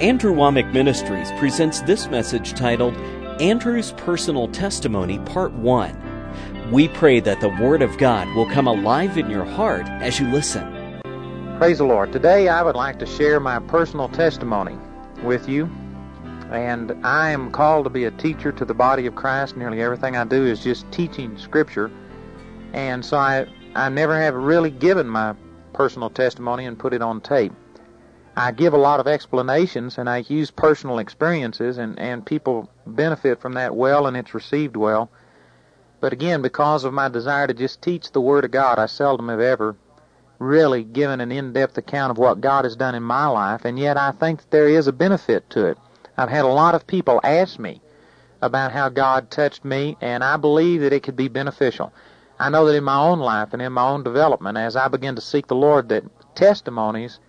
Andrew Womack Ministries presents this message titled, Andrew's Personal Testimony, Part 1. We pray that the Word of God will come alive in your heart as you listen. Praise the Lord. Today I would like to share my personal testimony with you. And I am called to be a teacher to the body of Christ. Nearly everything I do is just teaching Scripture. And so I never have really given my personal testimony and put it on tape. I give a lot of explanations, and I use personal experiences, and people benefit from that well, and it's received well. But again, because of my desire to just teach the Word of God, I seldom have ever really given an in-depth account of what God has done in my life, and yet I think that there is a benefit to it. I've had a lot of people ask me about how God touched me, and I believe that it could be beneficial. I know that in my own life and in my own development, as I begin to seek the Lord, that testimonies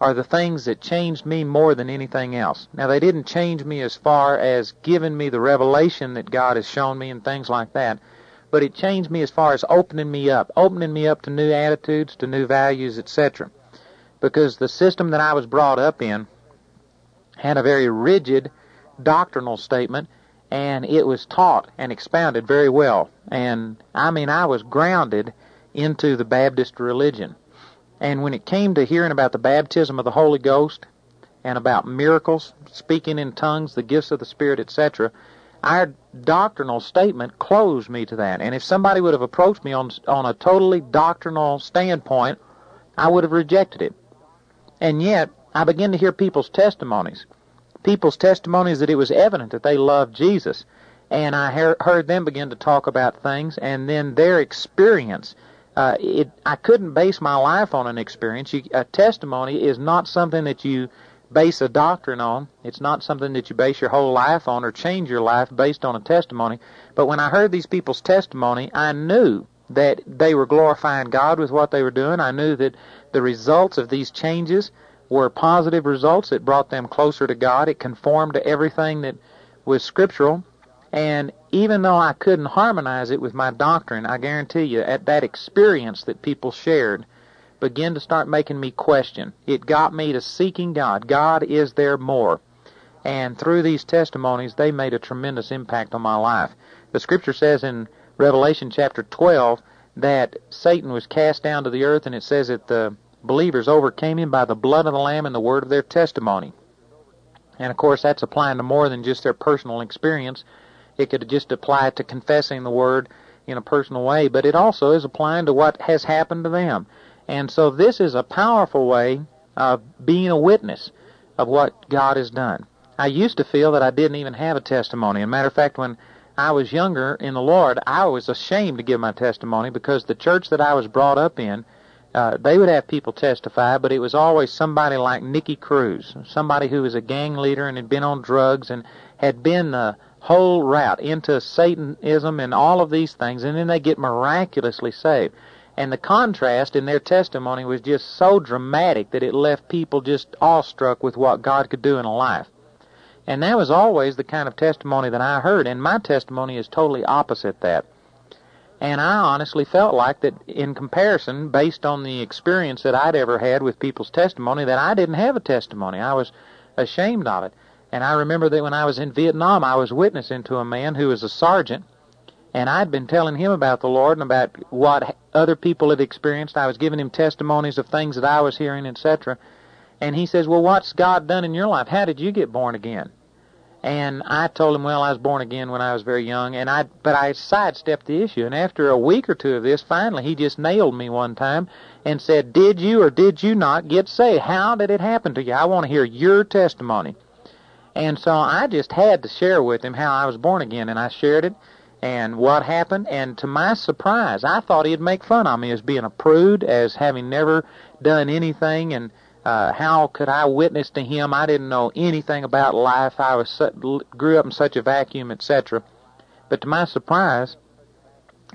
are the things that changed me more than anything else. Now, they didn't change me as far as giving me the revelation that God has shown me and things like that, but it changed me as far as opening me up to new attitudes, to new values, etc. Because the system that I was brought up in had a very rigid doctrinal statement, and it was taught and expounded very well. And, I was grounded into the Baptist religion. And when it came to hearing about the baptism of the Holy Ghost and about miracles, speaking in tongues, the gifts of the Spirit, etc., our doctrinal statement closed me to that. And if somebody would have approached me on a totally doctrinal standpoint, I would have rejected it. And yet, I began to hear people's testimonies that it was evident that they loved Jesus. And I heard them begin to talk about things, and then their experience. I couldn't base my life on an experience. A testimony is not something that you base a doctrine on. It's not something that you base your whole life on or change your life based on a testimony. But when I heard these people's testimony, I knew that they were glorifying God with what they were doing. I knew that the results of these changes were positive results. It brought them closer to God. It conformed to everything that was scriptural. And even though I couldn't harmonize it with my doctrine, I guarantee you, at that experience that people shared began to start making me question. It got me to seeking God. God, is there more? And through these testimonies, they made a tremendous impact on my life. The Scripture says in Revelation chapter 12 that Satan was cast down to the earth, and it says that the believers overcame him by the blood of the Lamb and the word of their testimony. And, of course, that's applying to more than just their personal experience. It could just apply to confessing the Word in a personal way, but it also is applying to what has happened to them. And so this is a powerful way of being a witness of what God has done. I used to feel that I didn't even have a testimony. As a matter of fact, when I was younger in the Lord, I was ashamed to give my testimony because the church that I was brought up in, they would have people testify, but it was always somebody like Nicky Cruz, somebody who was a gang leader and had been on drugs and had been the whole route into Satanism and all of these things, and then they get miraculously saved. And the contrast in their testimony was just so dramatic that it left people just awestruck with what God could do in a life. And that was always the kind of testimony that I heard, and my testimony is totally opposite that. And I honestly felt like that in comparison, based on the experience that I'd ever had with people's testimony, that I didn't have a testimony. I was ashamed of it. And I remember that when I was in Vietnam, I was witnessing to a man who was a sergeant, and I'd been telling him about the Lord and about what other people had experienced. I was giving him testimonies of things that I was hearing, etc. And he says, well, what's God done in your life? How did you get born again? And I told him, well, I was born again when I was very young, but I sidestepped the issue. And after a week or two of this, finally, he just nailed me one time and said, did you or did you not get saved? How did it happen to you? I want to hear your testimony. And so I just had to share with him how I was born again, and I shared it and what happened. And to my surprise, I thought he'd make fun of me as being a prude, as having never done anything, and how could I witness to him? I didn't know anything about life. I was grew up in such a vacuum, etc. But to my surprise,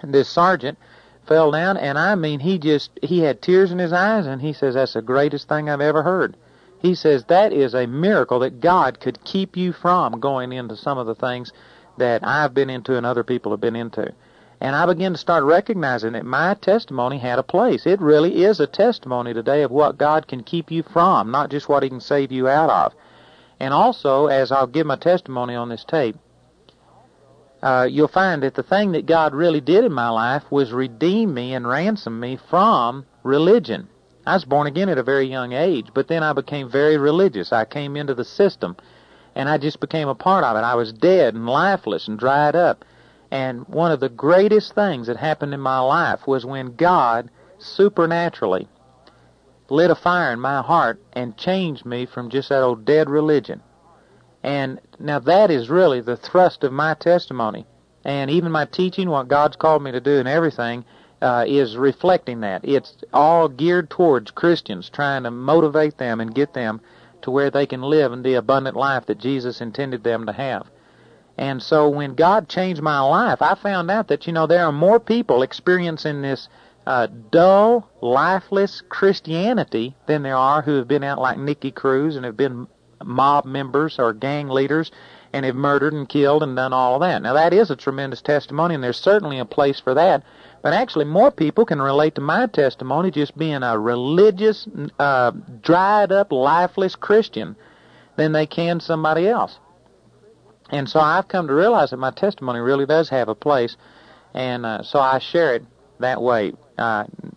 this sergeant fell down, and he had tears in his eyes, and he says, that's the greatest thing I've ever heard. He says that is a miracle that God could keep you from going into some of the things that I've been into and other people have been into. And I began to start recognizing that my testimony had a place. It really is a testimony today of what God can keep you from, not just what he can save you out of. And also, as I'll give my testimony on this tape, you'll find that the thing that God really did in my life was redeem me and ransom me from religion. I was born again at a very young age, but then I became very religious. I came into the system, and I just became a part of it. I was dead and lifeless and dried up. And one of the greatest things that happened in my life was when God supernaturally lit a fire in my heart and changed me from just that old dead religion. And now that is really the thrust of my testimony. And even my teaching, what God's called me to do and everything, is reflecting that. It's all geared towards Christians, trying to motivate them and get them to where they can live in the abundant life that Jesus intended them to have. And so when God changed my life, I found out that, you know, there are more people experiencing this dull, lifeless Christianity than there are who have been out like Nicky Cruz and have been mob members or gang leaders and have murdered and killed and done all of that. Now, that is a tremendous testimony, and there's certainly a place for that. But actually, more people can relate to my testimony just being a religious, dried-up, lifeless Christian than they can somebody else. And so I've come to realize that my testimony really does have a place, and so I share it that way.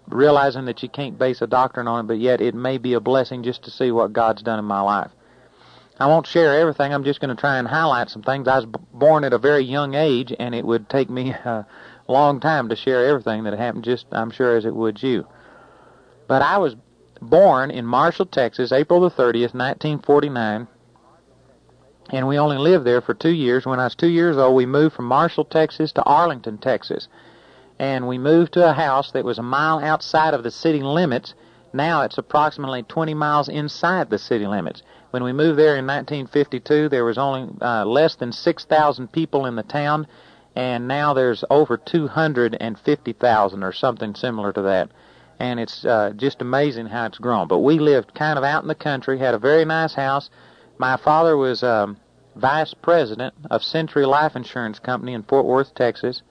Realizing that you can't base a doctrine on it, but yet it may be a blessing just to see what God's done in my life. I won't share everything. I'm just going to try and highlight some things. I was born at a very young age, and it would take me a long time to share everything that happened, just, I'm sure, as it would you. But I was born in Marshall, Texas, April the 30th, 1949, and we only lived there for 2 years. When I was 2 years old, we moved from Marshall, Texas to Arlington, Texas. And we moved to a house that was a mile outside of the city limits. Now it's approximately 20 miles inside the city limits. When we moved there in 1952, there was only less than 6,000 people in the town, and now there's over 250,000 or something similar to that. And it's just amazing how it's grown. But we lived kind of out in the country, had a very nice house. My father was vice president of Century Life Insurance Company in Fort Worth, Texas,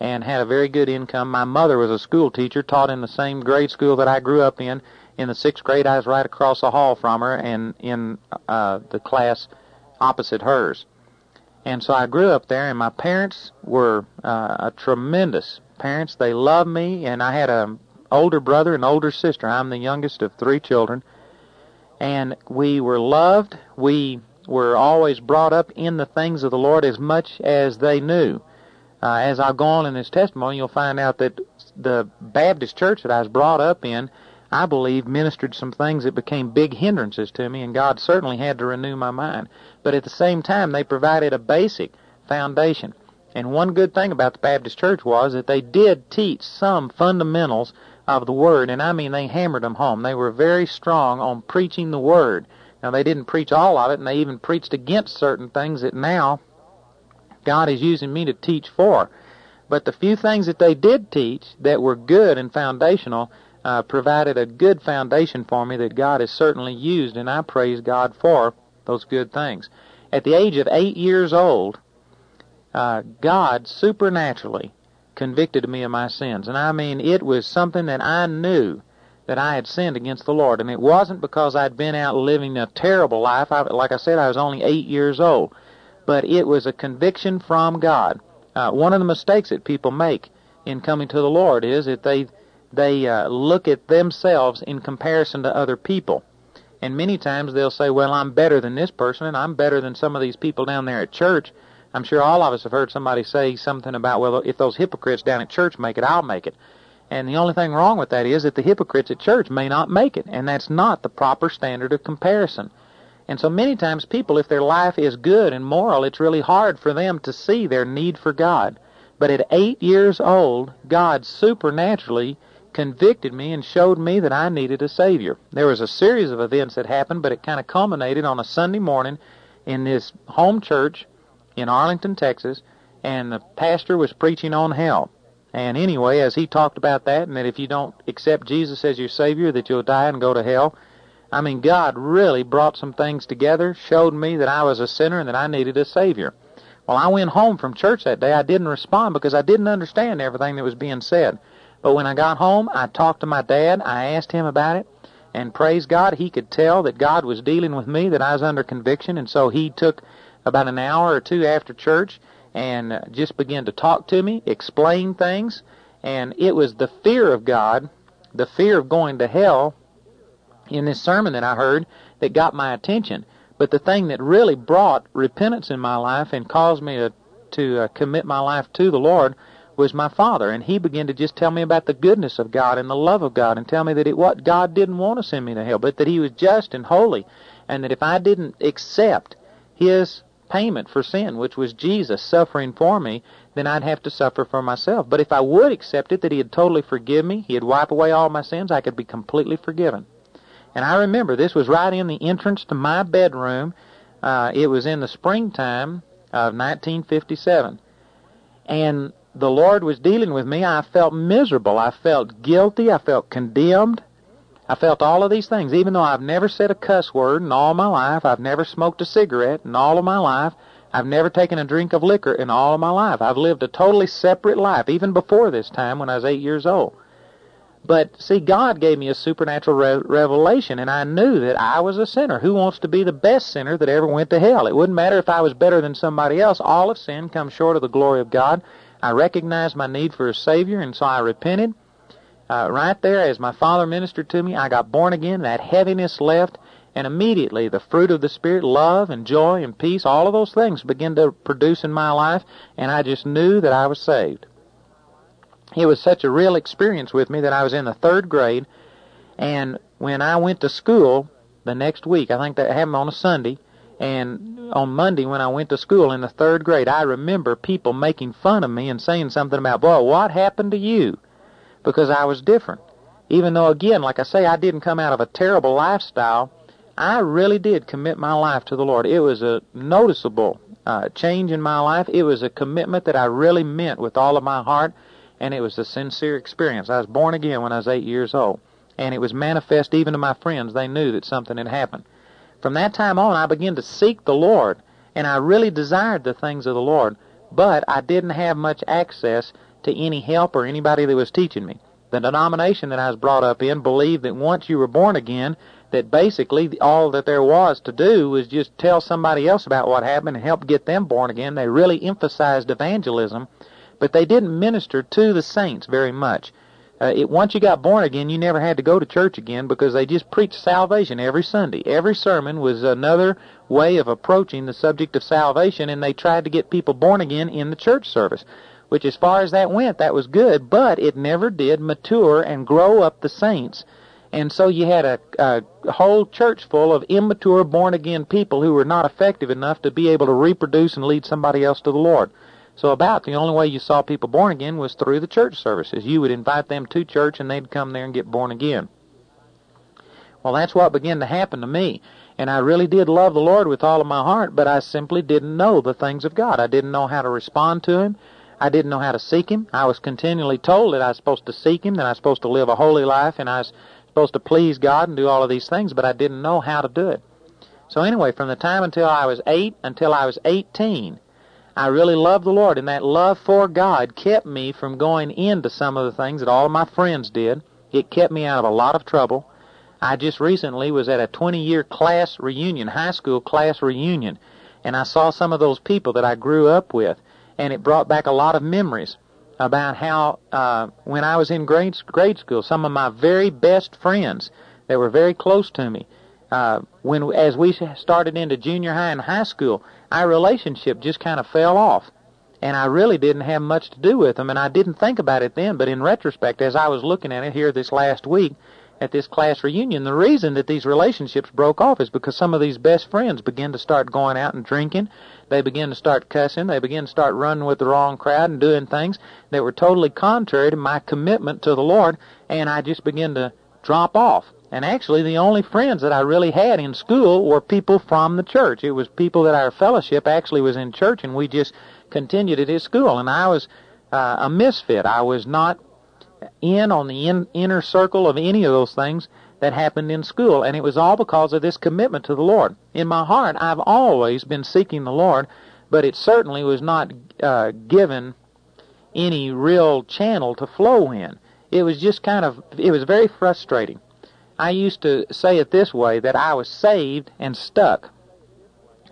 and had a very good income. My mother was a school teacher, taught in the same grade school that I grew up in. In the sixth grade, I was right across the hall from her and in the class opposite hers. And so I grew up there, and my parents were tremendous parents. They loved me, and I had an older brother and older sister. I'm the youngest of three children. And we were loved. We were always brought up in the things of the Lord as much as they knew. As I go on in this testimony, you'll find out that the Baptist church that I was brought up in, I believe, ministered some things that became big hindrances to me, and God certainly had to renew my mind. But at the same time, they provided a basic foundation. And one good thing about the Baptist church was that they did teach some fundamentals of the Word, and I mean they hammered them home. They were very strong on preaching the Word. Now, they didn't preach all of it, and they even preached against certain things that now God is using me to teach for. But the few things that they did teach that were good and foundational provided a good foundation for me that God has certainly used, and I praise God for those good things. At the age of 8 years old, God supernaturally convicted me of my sins. And I mean, it was something that I knew that I had sinned against the Lord. And it wasn't because I'd been out living a terrible life. Like I said, I was only 8 years old. But it was a conviction from God. One of the mistakes that people make in coming to the Lord is that they look at themselves in comparison to other people. And many times they'll say, well, I'm better than this person, and I'm better than some of these people down there at church. I'm sure all of us have heard somebody say something about, well, if those hypocrites down at church make it, I'll make it. And the only thing wrong with that is that the hypocrites at church may not make it, and that's not the proper standard of comparison. And so many times people, if their life is good and moral, it's really hard for them to see their need for God. But at 8 years old, God supernaturally convicted me and showed me that I needed a Savior. There was a series of events that happened, but it kind of culminated on a Sunday morning in this home church in Arlington, Texas, and the pastor was preaching on hell. And anyway, as he talked about that, and that if you don't accept Jesus as your Savior, that you'll die and go to hell, I mean, God really brought some things together, showed me that I was a sinner and that I needed a Savior. Well, I went home from church that day. I didn't respond because I didn't understand everything that was being said. But when I got home, I talked to my dad. I asked him about it, And praise God, he could tell that God was dealing with me, that I was under conviction. And so he took about an hour or two after church and just began to talk to me, explain things. And it was the fear of God, the fear of going to hell in this sermon that I heard that got my attention. But the thing that really brought repentance in my life and caused me to commit my life to the Lord was my father. And he began to just tell me about the goodness of God and the love of God, and tell me that what God didn't want to send me to hell, but that he was just and holy, and that if I didn't accept his payment for sin, which was Jesus suffering for me, then I'd have to suffer for myself. But if I would accept it, that he had totally forgiven me, he had wiped away all my sins, I could be completely forgiven. And I remember this was right in the entrance to my bedroom. It was in the springtime of 1957. And the Lord was dealing with me. I felt miserable. I felt guilty. I felt condemned. I felt all of these things, even though I've never said a cuss word in all my life. I've never smoked a cigarette in all of my life. I've never taken a drink of liquor in all of my life. I've lived a totally separate life, even before this time when I was 8 years old. But, see, God gave me a supernatural revelation, and I knew that I was a sinner. Who wants to be the best sinner that ever went to hell? It wouldn't matter if I was better than somebody else. All of sin comes short of the glory of God. I recognized my need for a Savior, and so I repented. Right there, as my father ministered to me, I got born again, that heaviness left, and immediately the fruit of the Spirit, love and joy and peace, all of those things began to produce in my life, and I just knew that I was saved. It was such a real experience with me that I was in the third grade, and when I went to school the next week, I think that happened on a Sunday, and on Monday when I went to school in the third grade, I remember people making fun of me and saying something about, boy, what happened to you? Because I was different. Even though, again, like I say, I didn't come out of a terrible lifestyle, I really did commit my life to the Lord. It was a noticeable change in my life. It was a commitment that I really meant with all of my heart, and it was a sincere experience. I was born again when I was 8 years old, and it was manifest even to my friends. They knew that something had happened. From that time on, I began to seek the Lord, and I really desired the things of the Lord, but I didn't have much access to any help or anybody that was teaching me. The denomination that I was brought up in believed that once you were born again, that basically all that there was to do was just tell somebody else about what happened and help get them born again. They really emphasized evangelism, but they didn't minister to the saints very much. Once you got born again, you never had to go to church again because they just preached salvation every Sunday. Every sermon was another way of approaching the subject of salvation, and they tried to get people born again in the church service, which as far as that went, that was good, but it never did mature and grow up the saints. And so you had a whole church full of immature, born-again people who were not effective enough to be able to reproduce and lead somebody else to the Lord. So about the only way you saw people born again was through the church services. You would invite them to church, and they'd come there and get born again. Well, that's what began to happen to me. And I really did love the Lord with all of my heart, but I simply didn't know the things of God. I didn't know how to respond to him. I didn't know how to seek him. I was continually told that I was supposed to seek him, that I was supposed to live a holy life, and I was supposed to please God and do all of these things, but I didn't know how to do it. So anyway, from the time until I was 8 until I was 18, I really loved the Lord, and that love for God kept me from going into some of the things that all of my friends did. It kept me out of a lot of trouble. I just recently was at a 20-year class reunion, high school class reunion, and I saw some of those people that I grew up with. And it brought back a lot of memories about how when I was in grade school, some of my very best friends that were very close to me, as we started into junior high and high school, our relationship just kind of fell off. And I really didn't have much to do with them, and I didn't think about it then. But in retrospect, as I was looking at it here this last week at this class reunion, the reason that these relationships broke off is because some of these best friends began to start going out and drinking. They began to start cussing. They began to start running with the wrong crowd and doing things that were totally contrary to my commitment to the Lord, and I just began to drop off. And actually, the only friends that I really had in school were people from the church. It was people that our fellowship actually was in church, and we just continued at his school. And I was a misfit. I was not inner circle of any of those things that happened in school, and it was all because of this commitment to the Lord. In my heart, I've always been seeking the Lord, but it certainly was not given any real channel to flow in. It was very frustrating. I used to say it this way, that I was saved and stuck.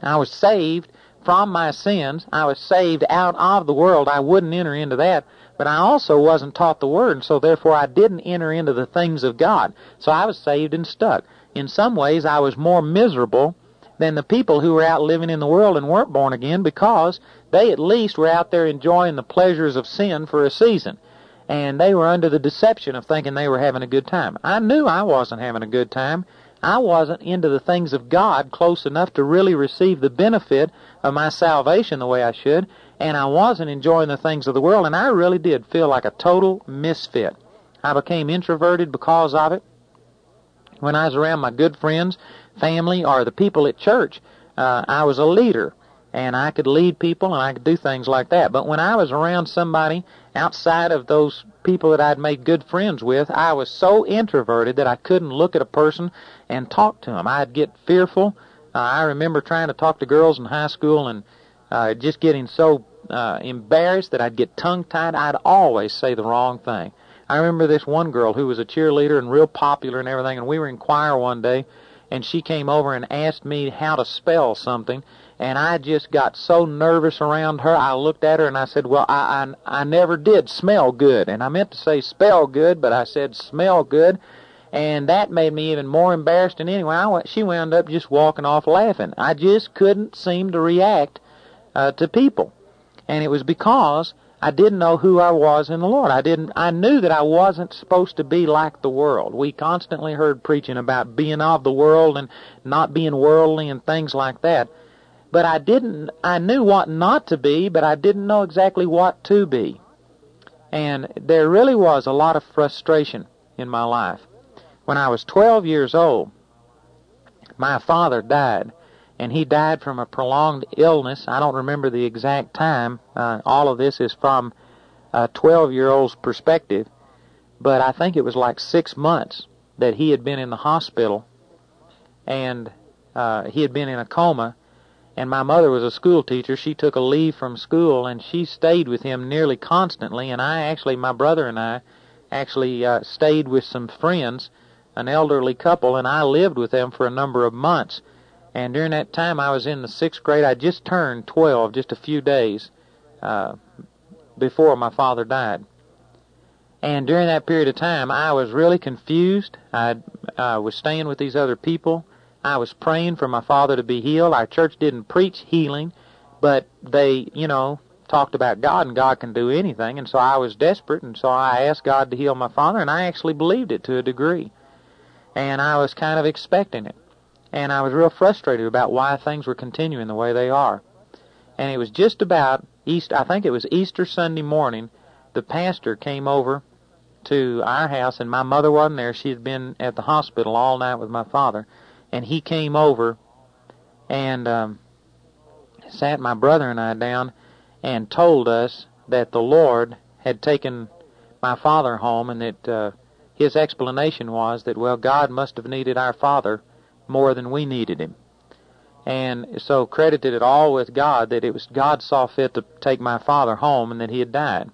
I was saved from my sins. I was saved out of the world. I wouldn't enter into that. But I also wasn't taught the Word, and so therefore I didn't enter into the things of God. So I was saved and stuck. In some ways, I was more miserable than the people who were out living in the world and weren't born again, because they at least were out there enjoying the pleasures of sin for a season. And they were under the deception of thinking they were having a good time. I knew I wasn't having a good time. I wasn't into the things of God close enough to really receive the benefit of my salvation the way I should. And I wasn't enjoying the things of the world, and I really did feel like a total misfit. I became introverted because of it. When I was around my good friends, family, or the people at church, I was a leader, and I could lead people, and I could do things like that. But when I was around somebody outside of those people that I'd made good friends with, I was so introverted that I couldn't look at a person and talk to them. I'd get fearful. I remember trying to talk to girls in high school and just getting so embarrassed that I'd get tongue-tied. I'd always say the wrong thing. I remember this one girl who was a cheerleader and real popular and everything, and we were in choir one day, and she came over and asked me how to spell something, and I just got so nervous around her. I looked at her and I said, well, I never did smell good, and I meant to say spell good, but I said smell good, and that made me even more embarrassed. And anyway, she wound up just walking off laughing. I just couldn't seem to react to people. And it was because I didn't know who I was in the Lord. I knew that I wasn't supposed to be like the world. We constantly heard preaching about being of the world and not being worldly and things like that. But I knew what not to be, but I didn't know exactly what to be. And there really was a lot of frustration in my life. When I was 12 years old, my father died. And he died from a prolonged illness. I don't remember the exact time. All of this is from a 12-year-old's perspective. But I think it was like 6 months that he had been in the hospital. And he had been in a coma. And my mother was a school teacher. She took a leave from school, and she stayed with him nearly constantly. And my brother and I actually stayed with some friends, an elderly couple, and I lived with them for a number of months. And during that time, I was in the 6th grade. I just turned 12 just a few days before my father died. And during that period of time, I was really confused. I was staying with these other people. I was praying for my father to be healed. Our church didn't preach healing, but they, talked about God, and God can do anything. And so I was desperate, and so I asked God to heal my father, and I actually believed it to a degree. And I was kind of expecting it. And I was real frustrated about why things were continuing the way they are. And it was just about Easter Sunday morning, the pastor came over to our house, and my mother wasn't there. She had been at the hospital all night with my father. And he came over and sat my brother and I down and told us that the Lord had taken my father home, and that his explanation was that, well, God must have needed our father more than we needed him. And so credited it all with God, that it was God saw fit to take my father home and that he had died.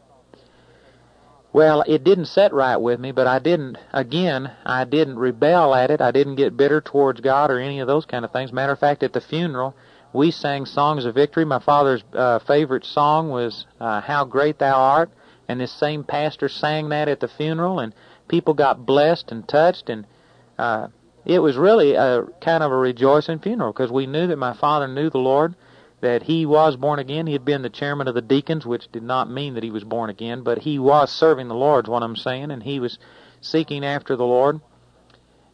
Well, it didn't set right with me, but I didn't rebel at it. I didn't get bitter towards God or any of those kind of things. Matter of fact, at the funeral, we sang songs of victory. My father's favorite song was How Great Thou Art, and this same pastor sang that at the funeral, and people got blessed and touched, and it was really a kind of a rejoicing funeral, because we knew that my father knew the Lord, that he was born again. He had been the chairman of the deacons, which did not mean that he was born again, but he was serving the Lord, is what I'm saying, and he was seeking after the Lord.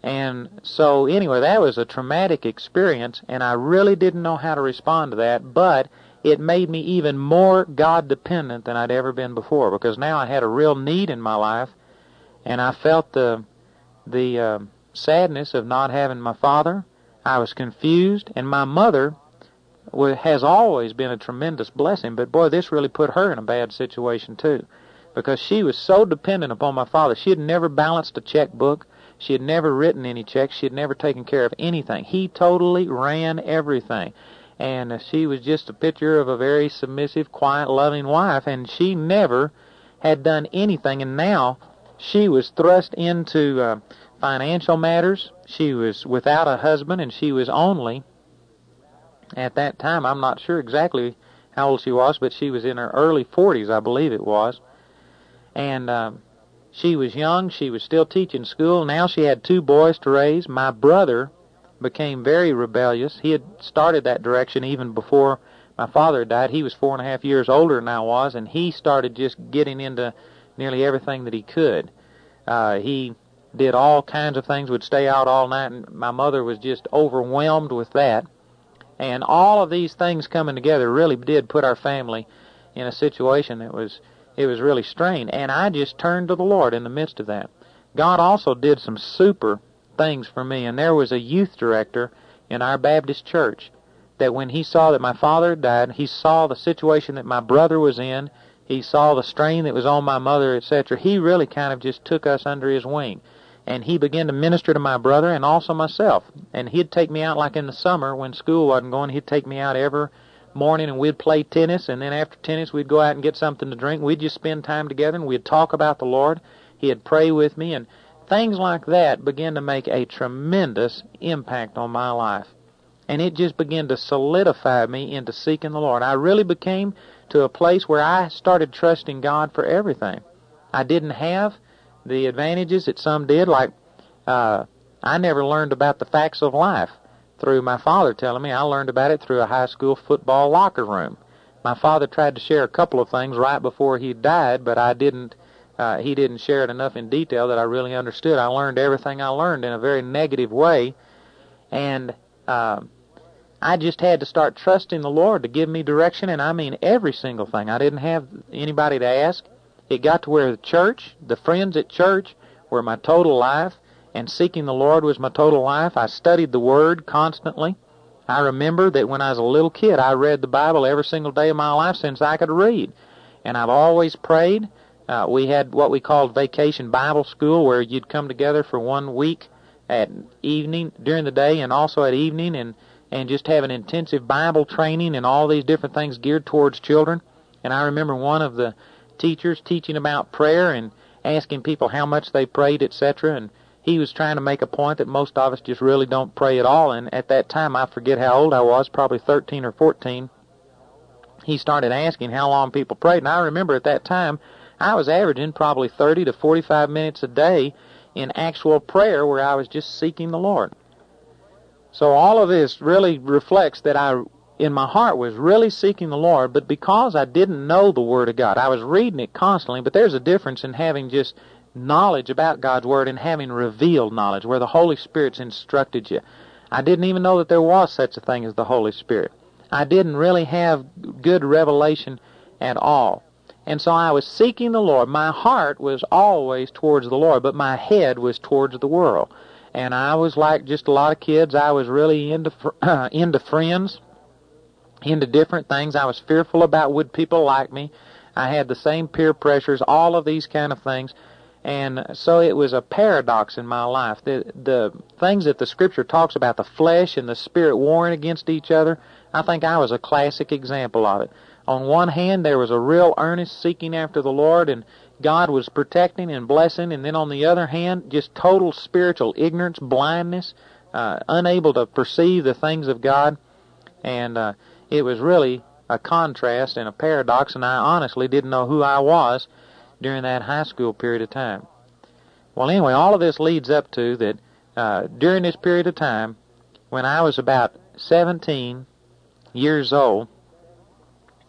And so anyway, that was a traumatic experience, and I really didn't know how to respond to that, but it made me even more God-dependent than I'd ever been before, because now I had a real need in my life, and I felt the sadness of not having my father. I was confused, and my mother has always been a tremendous blessing, but boy, this really put her in a bad situation too, because she was so dependent upon my father. She had never balanced a checkbook. She had never written any checks. She had never taken care of anything. He totally ran everything, and she was just a picture of a very submissive, quiet, loving wife, and she never had done anything, and now she was thrust into financial matters. She was without a husband, and she was only, at that time, I'm not sure exactly how old she was, but she was in her early 40s, I believe it was. And she was young. She was still teaching school. Now she had two boys to raise. My brother became very rebellious. He had started that direction even before my father died. He was 4.5 years older than I was, and he started just getting into nearly everything that he could. He did all kinds of things, would stay out all night, and my mother was just overwhelmed with that. And all of these things coming together really did put our family in a situation that was, it was really strained. And I just turned to the Lord in the midst of that. God also did some super things for me, and there was a youth director in our Baptist church that when he saw that my father died, he saw the situation that my brother was in, he saw the strain that was on my mother, etc. He really kind of just took us under his wing. And he began to minister to my brother and also myself. And he'd take me out, like in the summer when school wasn't going, he'd take me out every morning and we'd play tennis. And then after tennis, we'd go out and get something to drink. We'd just spend time together and we'd talk about the Lord. He'd pray with me. And things like that began to make a tremendous impact on my life. And it just began to solidify me into seeking the Lord. I really became to a place where I started trusting God for everything. I didn't have the advantages that some did, like I never learned about the facts of life through my father telling me. I learned about it through a high school football locker room. My father tried to share a couple of things right before he died, but I didn't. He didn't share it enough in detail that I really understood. I learned everything I learned in a very negative way, and I just had to start trusting the Lord to give me direction, and I mean every single thing. I didn't have anybody to ask. It got to where the church, the friends at church, were my total life, and seeking the Lord was my total life. I studied the Word constantly. I remember that when I was a little kid, I read the Bible every single day of my life since I could read, and I've always prayed. We had what we called vacation Bible school, where you'd come together for 1 week at evening, during the day and also at evening, and just have an intensive Bible training and all these different things geared towards children. And I remember one of the teachers teaching about prayer and asking people how much they prayed, etc. And he was trying to make a point that most of us just really don't pray at all. And at that time, I forget how old I was, probably 13 or 14, he started asking how long people prayed. And I remember at that time, I was averaging probably 30 to 45 minutes a day in actual prayer where I was just seeking the Lord. So all of this really reflects that I, in my heart, was really seeking the Lord, but because I didn't know the Word of God, I was reading it constantly, but there's a difference in having just knowledge about God's Word and having revealed knowledge, where the Holy Spirit's instructed you. I didn't even know that there was such a thing as the Holy Spirit. I didn't really have good revelation at all. And so I was seeking the Lord. My heart was always towards the Lord, but my head was towards the world. And I was like just a lot of kids. I was really into friends, into different things. I was fearful about would people like me. I had the same peer pressures, all of these kind of things. And so it was a paradox in my life. The things that the Scripture talks about, the flesh and the Spirit warring against each other, I think I was a classic example of it. On one hand, there was a real earnest seeking after the Lord, and God was protecting and blessing. And then on the other hand, just total spiritual ignorance, blindness, unable to perceive the things of God. And it was really a contrast and a paradox, and I honestly didn't know who I was during that high school period of time. Well, anyway, all of this leads up to that during this period of time, when I was about 17 years old,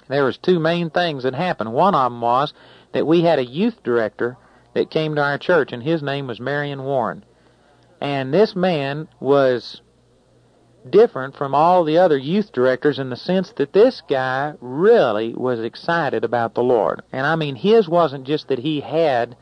there was two main things that happened. One of them was that we had a youth director that came to our church, and his name was Marion Warren. And this man was different from all the other youth directors in the sense that this guy really was excited about the Lord. And I mean, his wasn't just that he had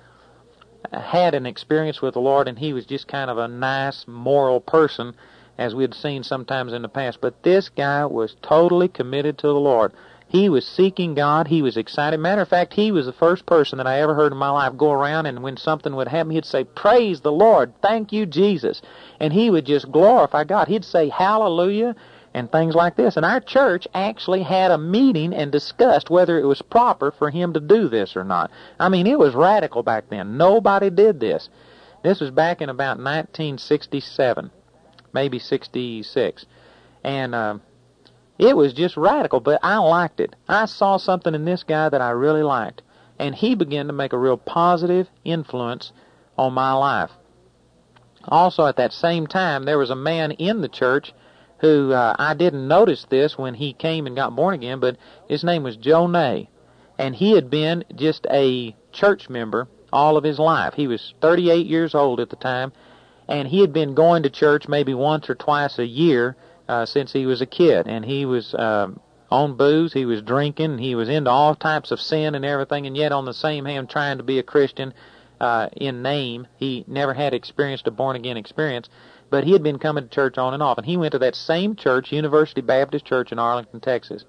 an experience with the Lord and he was just kind of a nice moral person, as we had seen sometimes in the past, but this guy was totally committed to the Lord. He was seeking God. He was excited. Matter of fact, he was the first person that I ever heard in my life go around, and when something would happen, he'd say, "Praise the Lord. Thank you, Jesus." And he would just glorify God. He'd say, "Hallelujah," and things like this. And our church actually had a meeting and discussed whether it was proper for him to do this or not. I mean, it was radical back then. Nobody did this. This was back in about 1967, maybe 66. And it was just radical, but I liked it. I saw something in this guy that I really liked. And he began to make a real positive influence on my life. Also, at that same time, there was a man in the church who I didn't notice this when he came and got born again, but his name was Joe Ney. And he had been just a church member all of his life. He was 38 years old at the time, and he had been going to church maybe once or twice a year since he was a kid. And he was on booze, he was drinking, he was into all types of sin and everything, and yet on the same hand trying to be a Christian in name. He never had experienced a born-again experience, but he had been coming to church on and off. And he went to that same church, University Baptist Church in Arlington, Texas.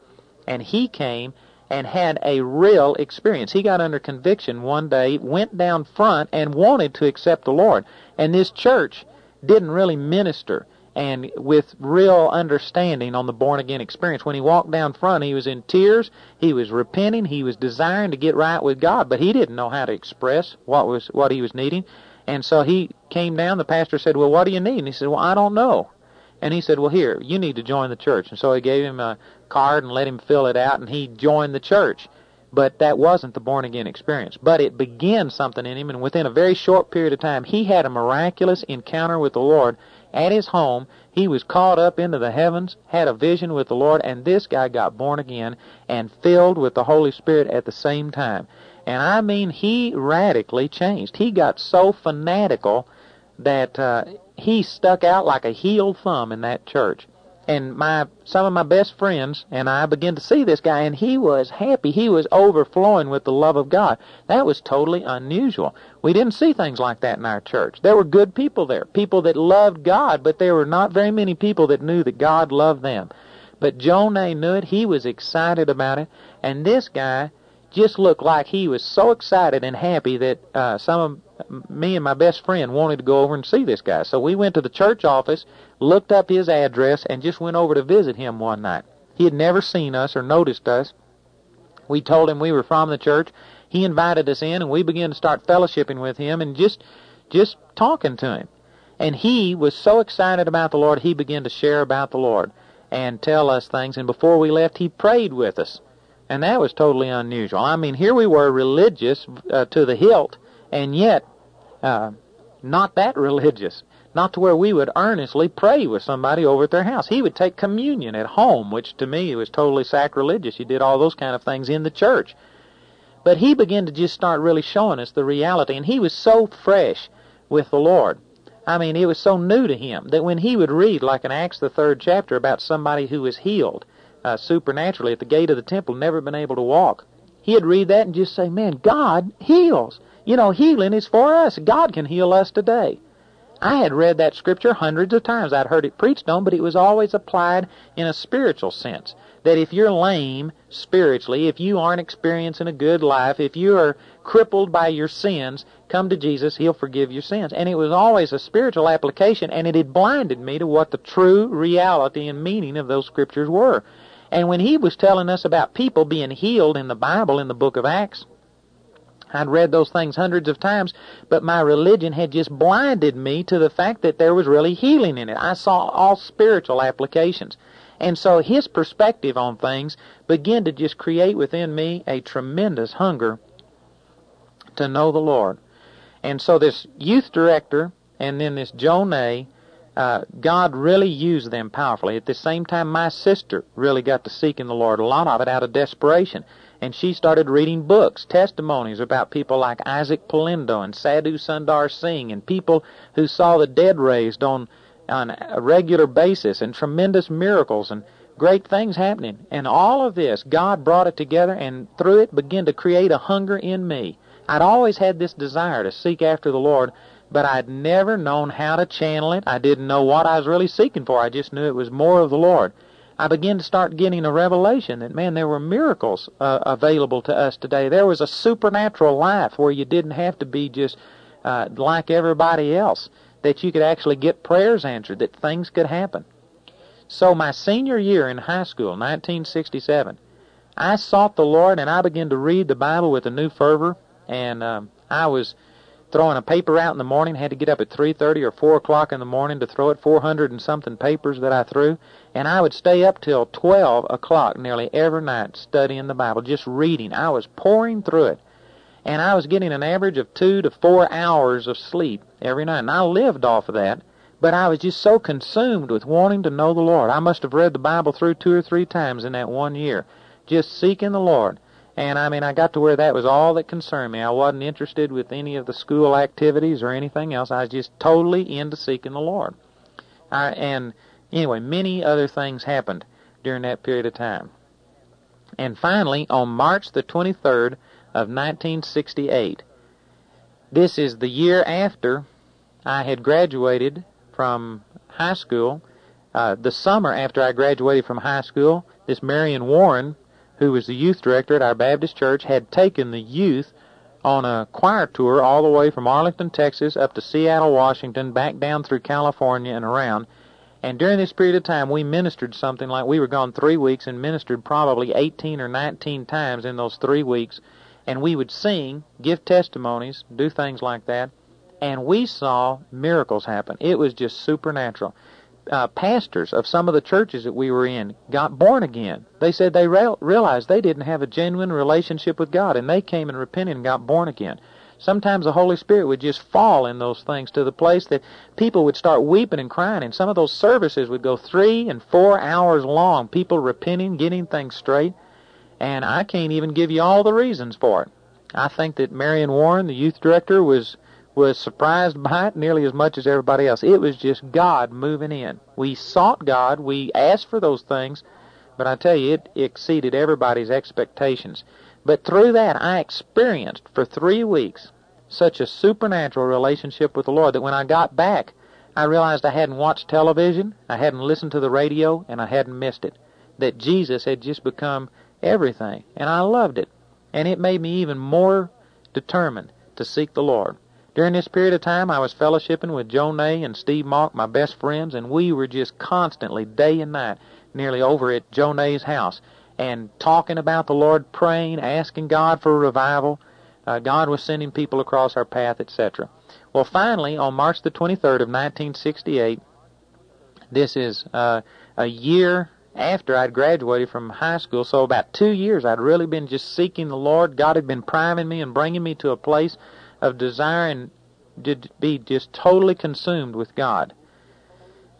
And he came and had a real experience. He got under conviction one day, went down front, and wanted to accept the Lord. And this church didn't really minister and with real understanding on the born-again experience. When he walked down front, he was in tears, he was repenting, he was desiring to get right with God, but he didn't know how to express what he was needing. And so he came down, the pastor said, well, what do you need? And he said, well, I don't know. And he said, well, here, you need to join the church. And so he gave him a card and let him fill it out, and he joined the church. But that wasn't the born-again experience. But it began something in him, and within a very short period of time, he had a miraculous encounter with the Lord at his home. He was caught up into the heavens, had a vision with the Lord, and this guy got born again and filled with the Holy Spirit at the same time. And I mean, he radically changed. He got so fanatical that he stuck out like a healed thumb in that church. And some of my best friends and I began to see this guy, and he was happy. He was overflowing with the love of God. That was totally unusual. We didn't see things like that in our church. There were good people there, people that loved God, but there were not very many people that knew that God loved them. But Joe Ney knew it. He was excited about it. And this guy just looked like he was so excited and happy that me and my best friend wanted to go over and see this guy. So we went to the church office, looked up his address, and just went over to visit him one night. He had never seen us or noticed us. We told him we were from the church. He invited us in, and we began to start fellowshipping with him and just talking to him. And he was so excited about the Lord, he began to share about the Lord and tell us things. And before we left, he prayed with us. And that was totally unusual. I mean, here we were religious to the hilt, and yet not that religious, not to where we would earnestly pray with somebody over at their house. He would take communion at home, which to me was totally sacrilegious. He did all those kind of things in the church. But he began to just start really showing us the reality, and he was so fresh with the Lord. I mean, it was so new to him that when he would read, like in Acts the 3rd chapter, about somebody who was healed supernaturally at the gate of the temple, never been able to walk, he'd read that and just say, man, God heals. You know, healing is for us. God can heal us today. I had read that scripture hundreds of times. I'd heard it preached on, but it was always applied in a spiritual sense, that if you're lame spiritually, if you aren't experiencing a good life, if you are crippled by your sins, come to Jesus, he'll forgive your sins. And it was always a spiritual application, and it had blinded me to what the true reality and meaning of those scriptures were. And when he was telling us about people being healed in the Bible, in the book of Acts, I'd read those things hundreds of times, but my religion had just blinded me to the fact that there was really healing in it. I saw all spiritual applications. And so his perspective on things began to just create within me a tremendous hunger to know the Lord. And so this youth director and then this Joe Ney, God really used them powerfully. At the same time, my sister really got to seeking the Lord, a lot of it out of desperation. And she started reading books, testimonies about people like Isaac Polindo and Sadhu Sundar Singh and people who saw the dead raised on a regular basis and tremendous miracles and great things happening. And all of this, God brought it together and through it began to create a hunger in me. I'd always had this desire to seek after the Lord, but I'd never known how to channel it. I didn't know what I was really seeking for. I just knew it was more of the Lord. I began to start getting a revelation that, man, there were miracles available to us today. There was a supernatural life where you didn't have to be just like everybody else, that you could actually get prayers answered, that things could happen. So my senior year in high school, 1967, I sought the Lord, and I began to read the Bible with a new fervor, and I was throwing a paper out in the morning, had to get up at 3:30 or 4 o'clock in the morning to throw it, 400 and something papers that I threw, and I would stay up till 12 o'clock nearly every night studying the Bible, just reading. I was pouring through it, and I was getting an average of 2 to 4 hours of sleep every night, and I lived off of that, but I was just so consumed with wanting to know the Lord. I must have read the Bible through 2 or 3 times in that one year, just seeking the Lord. And, I mean, I got to where that was all that concerned me. I wasn't interested with any of the school activities or anything else. I was just totally into seeking the Lord. Anyway, many other things happened during that period of time. And finally, on March the 23rd of 1968, this is the year after I had graduated from high school. The summer after I graduated from high school, this Marion Warren, who was the youth director at our Baptist church, had taken the youth on a choir tour all the way from Arlington, Texas, up to Seattle, Washington, back down through California and around. And during this period of time, we ministered something like, we were gone 3 weeks and ministered probably 18 or 19 times in those 3 weeks. And we would sing, give testimonies, do things like that. And we saw miracles happen. It was just supernatural. Pastors of some of the churches that we were in got born again. They said they realized they didn't have a genuine relationship with God, and they came and repented and got born again. Sometimes the Holy Spirit would just fall in those things to the place that people would start weeping and crying, and some of those services would go 3 and 4 hours long, people repenting, getting things straight, and I can't even give you all the reasons for it. I think that Marion Warren, the youth director, was surprised by it nearly as much as everybody else. It was just God moving in. We sought God. We asked for those things. But I tell you, it exceeded everybody's expectations. But through that, I experienced for 3 weeks such a supernatural relationship with the Lord that when I got back, I realized I hadn't watched television, I hadn't listened to the radio, and I hadn't missed it. That Jesus had just become everything. And I loved it. And it made me even more determined to seek the Lord. During this period of time, I was fellowshipping with Joe Ney and Steve Mauk, my best friends, and we were just constantly, day and night, nearly over at Joe Ney's house, and talking about the Lord, praying, asking God for a revival. God was sending people across our path, etc. Well, finally, on March the 23rd of 1968, this is a year after I'd graduated from high school, so about 2 years I'd really been just seeking the Lord. God had been priming me and bringing me to a place of desire and to be just totally consumed with God.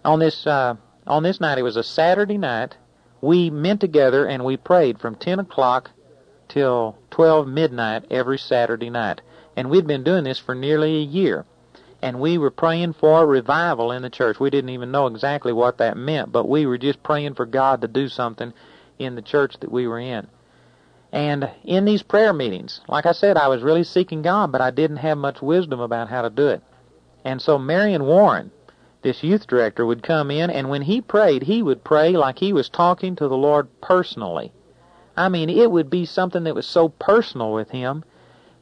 On this night, it was a Saturday night, we met together and we prayed from 10 o'clock till 12 midnight every Saturday night. And we'd been doing this for nearly a year. And we were praying for a revival in the church. We didn't even know exactly what that meant, but we were just praying for God to do something in the church that we were in. And in these prayer meetings, like I said, I was really seeking God, but I didn't have much wisdom about how to do it. And so Marion Warren, this youth director, would come in, and when he prayed, he would pray like he was talking to the Lord personally. I mean, it would be something that was so personal with him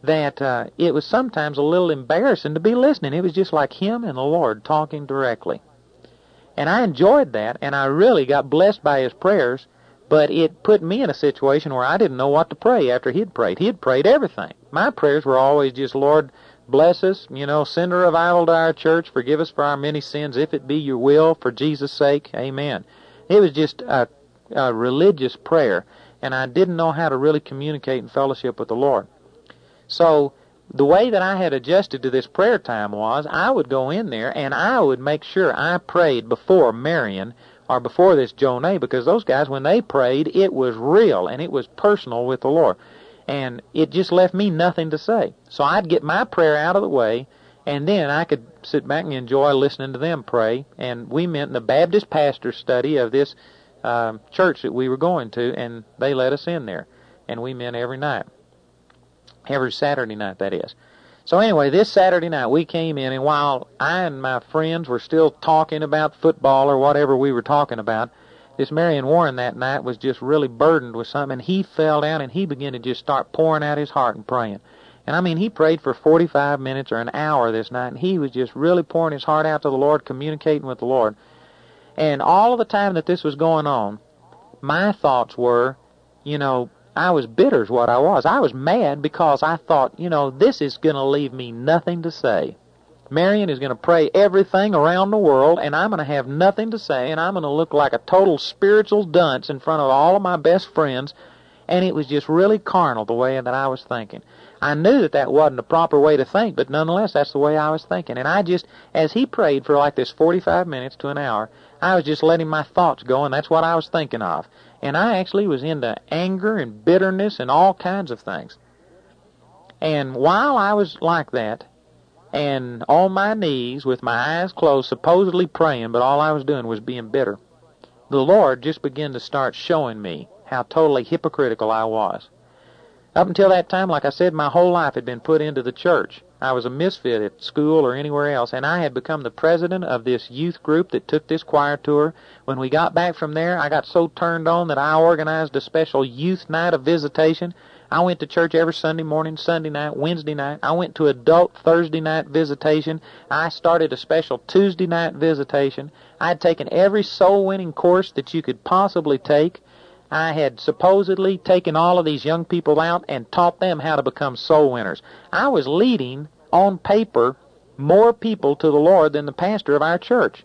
that it was sometimes a little embarrassing to be listening. It was just like him and the Lord talking directly. And I enjoyed that, and I really got blessed by his prayers. But it put me in a situation where I didn't know what to pray after he'd prayed. He'd prayed everything. My prayers were always just, Lord, bless us, send a revival to our church, forgive us for our many sins, if it be your will, for Jesus' sake, amen. It was just a religious prayer, and I didn't know how to really communicate and fellowship with the Lord. So the way that I had adjusted to this prayer time was I would go in there and I would make sure I prayed before Marion or before this Joe Ney, because those guys, when they prayed, it was real and it was personal with the Lord. And it just left me nothing to say. So I'd get my prayer out of the way, and then I could sit back and enjoy listening to them pray. And we met in the Baptist pastor study of this church that we were going to, and they let us in there. And we met every night, every Saturday night, that is. So anyway, this Saturday night we came in, and while I and my friends were still talking about football or whatever we were talking about, this Marion Warren that night was just really burdened with something, and he fell down and he began to just start pouring out his heart and praying. And I mean, he prayed for 45 minutes or an hour this night, and he was just really pouring his heart out to the Lord, communicating with the Lord. And all of the time that this was going on, my thoughts were, I was bitter is what I was. I was mad because I thought, you know, this is going to leave me nothing to say. Marion is going to pray everything around the world, and I'm going to have nothing to say, and I'm going to look like a total spiritual dunce in front of all of my best friends. And it was just really carnal the way that I was thinking. I knew that that wasn't the proper way to think, but nonetheless, that's the way I was thinking. And I just, as he prayed for like this 45 minutes to an hour, I was just letting my thoughts go, and that's what I was thinking of. And I actually was into anger and bitterness and all kinds of things. And while I was like that, and on my knees with my eyes closed, supposedly praying, but all I was doing was being bitter, the Lord just began to start showing me how totally hypocritical I was. Up until that time, like I said, my whole life had been put into the church. I was a misfit at school or anywhere else, and I had become the president of this youth group that took this choir tour. When we got back from there, I got so turned on that I organized a special youth night of visitation. I went to church every Sunday morning, Sunday night, Wednesday night. I went to adult Thursday night visitation. I started a special Tuesday night visitation. I had taken every soul-winning course that you could possibly take. I had supposedly taken all of these young people out and taught them how to become soul winners. I was leading, on paper, more people to the Lord than the pastor of our church.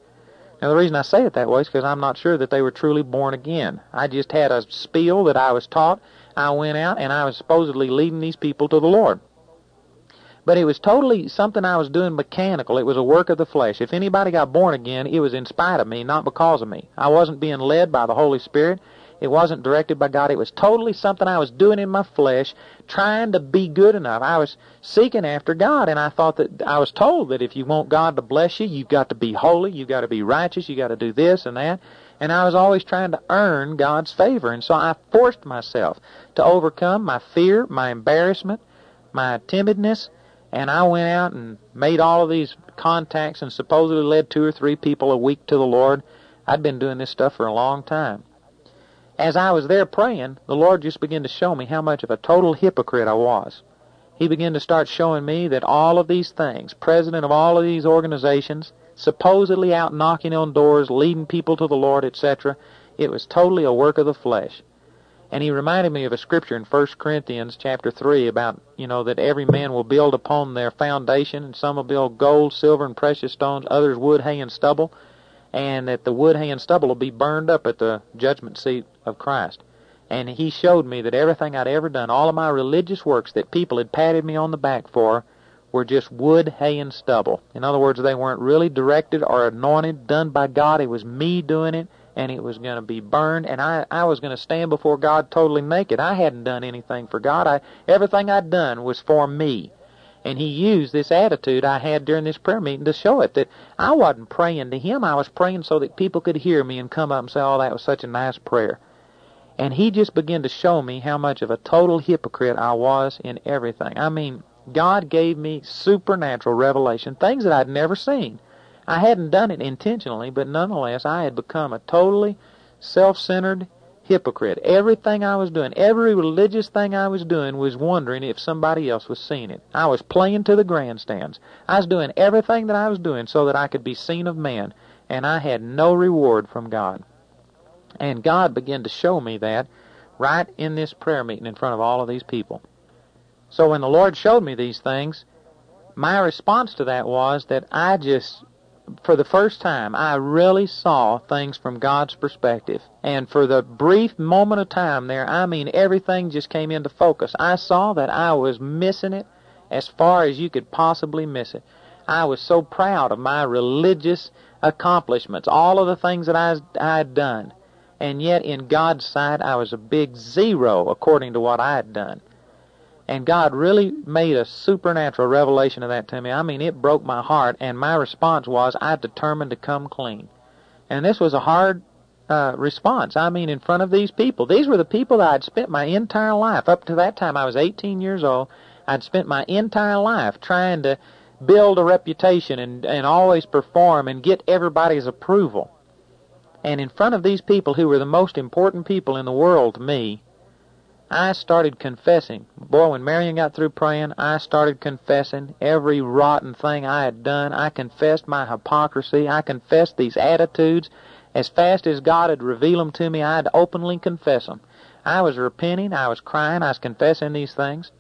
Now, the reason I say it that way is because I'm not sure that they were truly born again. I just had a spiel that I was taught. I went out, and I was supposedly leading these people to the Lord. But it was totally something I was doing mechanical. It was a work of the flesh. If anybody got born again, it was in spite of me, not because of me. I wasn't being led by the Holy Spirit. It wasn't directed by God. It was totally something I was doing in my flesh, trying to be good enough. I was seeking after God, and I thought that I was told that if you want God to bless you, you've got to be holy, you've got to be righteous, you've got to do this and that. And I was always trying to earn God's favor, and so I forced myself to overcome my fear, my embarrassment, my timidness, and I went out and made all of these contacts and supposedly led 2 or 3 people a week to the Lord. I'd been doing this stuff for a long time. As I was there praying, the Lord just began to show me how much of a total hypocrite I was. He began to start showing me that all of these things, president of all of these organizations, supposedly out knocking on doors, leading people to the Lord, etc., it was totally a work of the flesh. And he reminded me of a scripture in 1 Corinthians chapter 3 about, you know, that every man will build upon their foundation, and some will build gold, silver, and precious stones, others wood, hay, and stubble, and that the wood, hay, and stubble will be burned up at the judgment seat of Christ. And he showed me that everything I'd ever done, all of my religious works that people had patted me on the back for, were just wood, hay, and stubble. In other words, they weren't really directed or anointed, done by God. It was me doing it, and it was going to be burned, and I was going to stand before God totally naked. I hadn't done anything for God. Everything I'd done was for me. And he used this attitude I had during this prayer meeting to show it, that I wasn't praying to him. I was praying so that people could hear me and come up and say, oh, that was such a nice prayer. And he just began to show me how much of a total hypocrite I was in everything. I mean, God gave me supernatural revelation, things that I'd never seen. I hadn't done it intentionally, but nonetheless, I had become a totally self-centered hypocrite. Everything I was doing, every religious thing I was doing, was wondering if somebody else was seeing it. I was playing to the grandstands. I was doing everything that I was doing so that I could be seen of man, and I had no reward from God. And God began to show me that right in this prayer meeting in front of all of these people. So when the Lord showed me these things, my response to that was that I just, for the first time, I really saw things from God's perspective. And for the brief moment of time there, I mean, everything just came into focus. I saw that I was missing it as far as you could possibly miss it. I was so proud of my religious accomplishments, all of the things that I had done. And yet, in God's sight, I was a big zero according to what I had done. And God really made a supernatural revelation of that to me. I mean, it broke my heart, and my response was, I determined to come clean. And this was a hard response. I mean, in front of these people. These were the people that I'd spent my entire life. Up to that time, I was 18 years old. I'd spent my entire life trying to build a reputation and always perform and get everybody's approval. And in front of these people who were the most important people in the world to me, I started confessing. Boy, when Marion got through praying, I started confessing every rotten thing I had done. I confessed my hypocrisy. I confessed these attitudes. As fast as God had revealed them to me, I'd openly confess them. I was repenting, I was crying, I was confessing these things.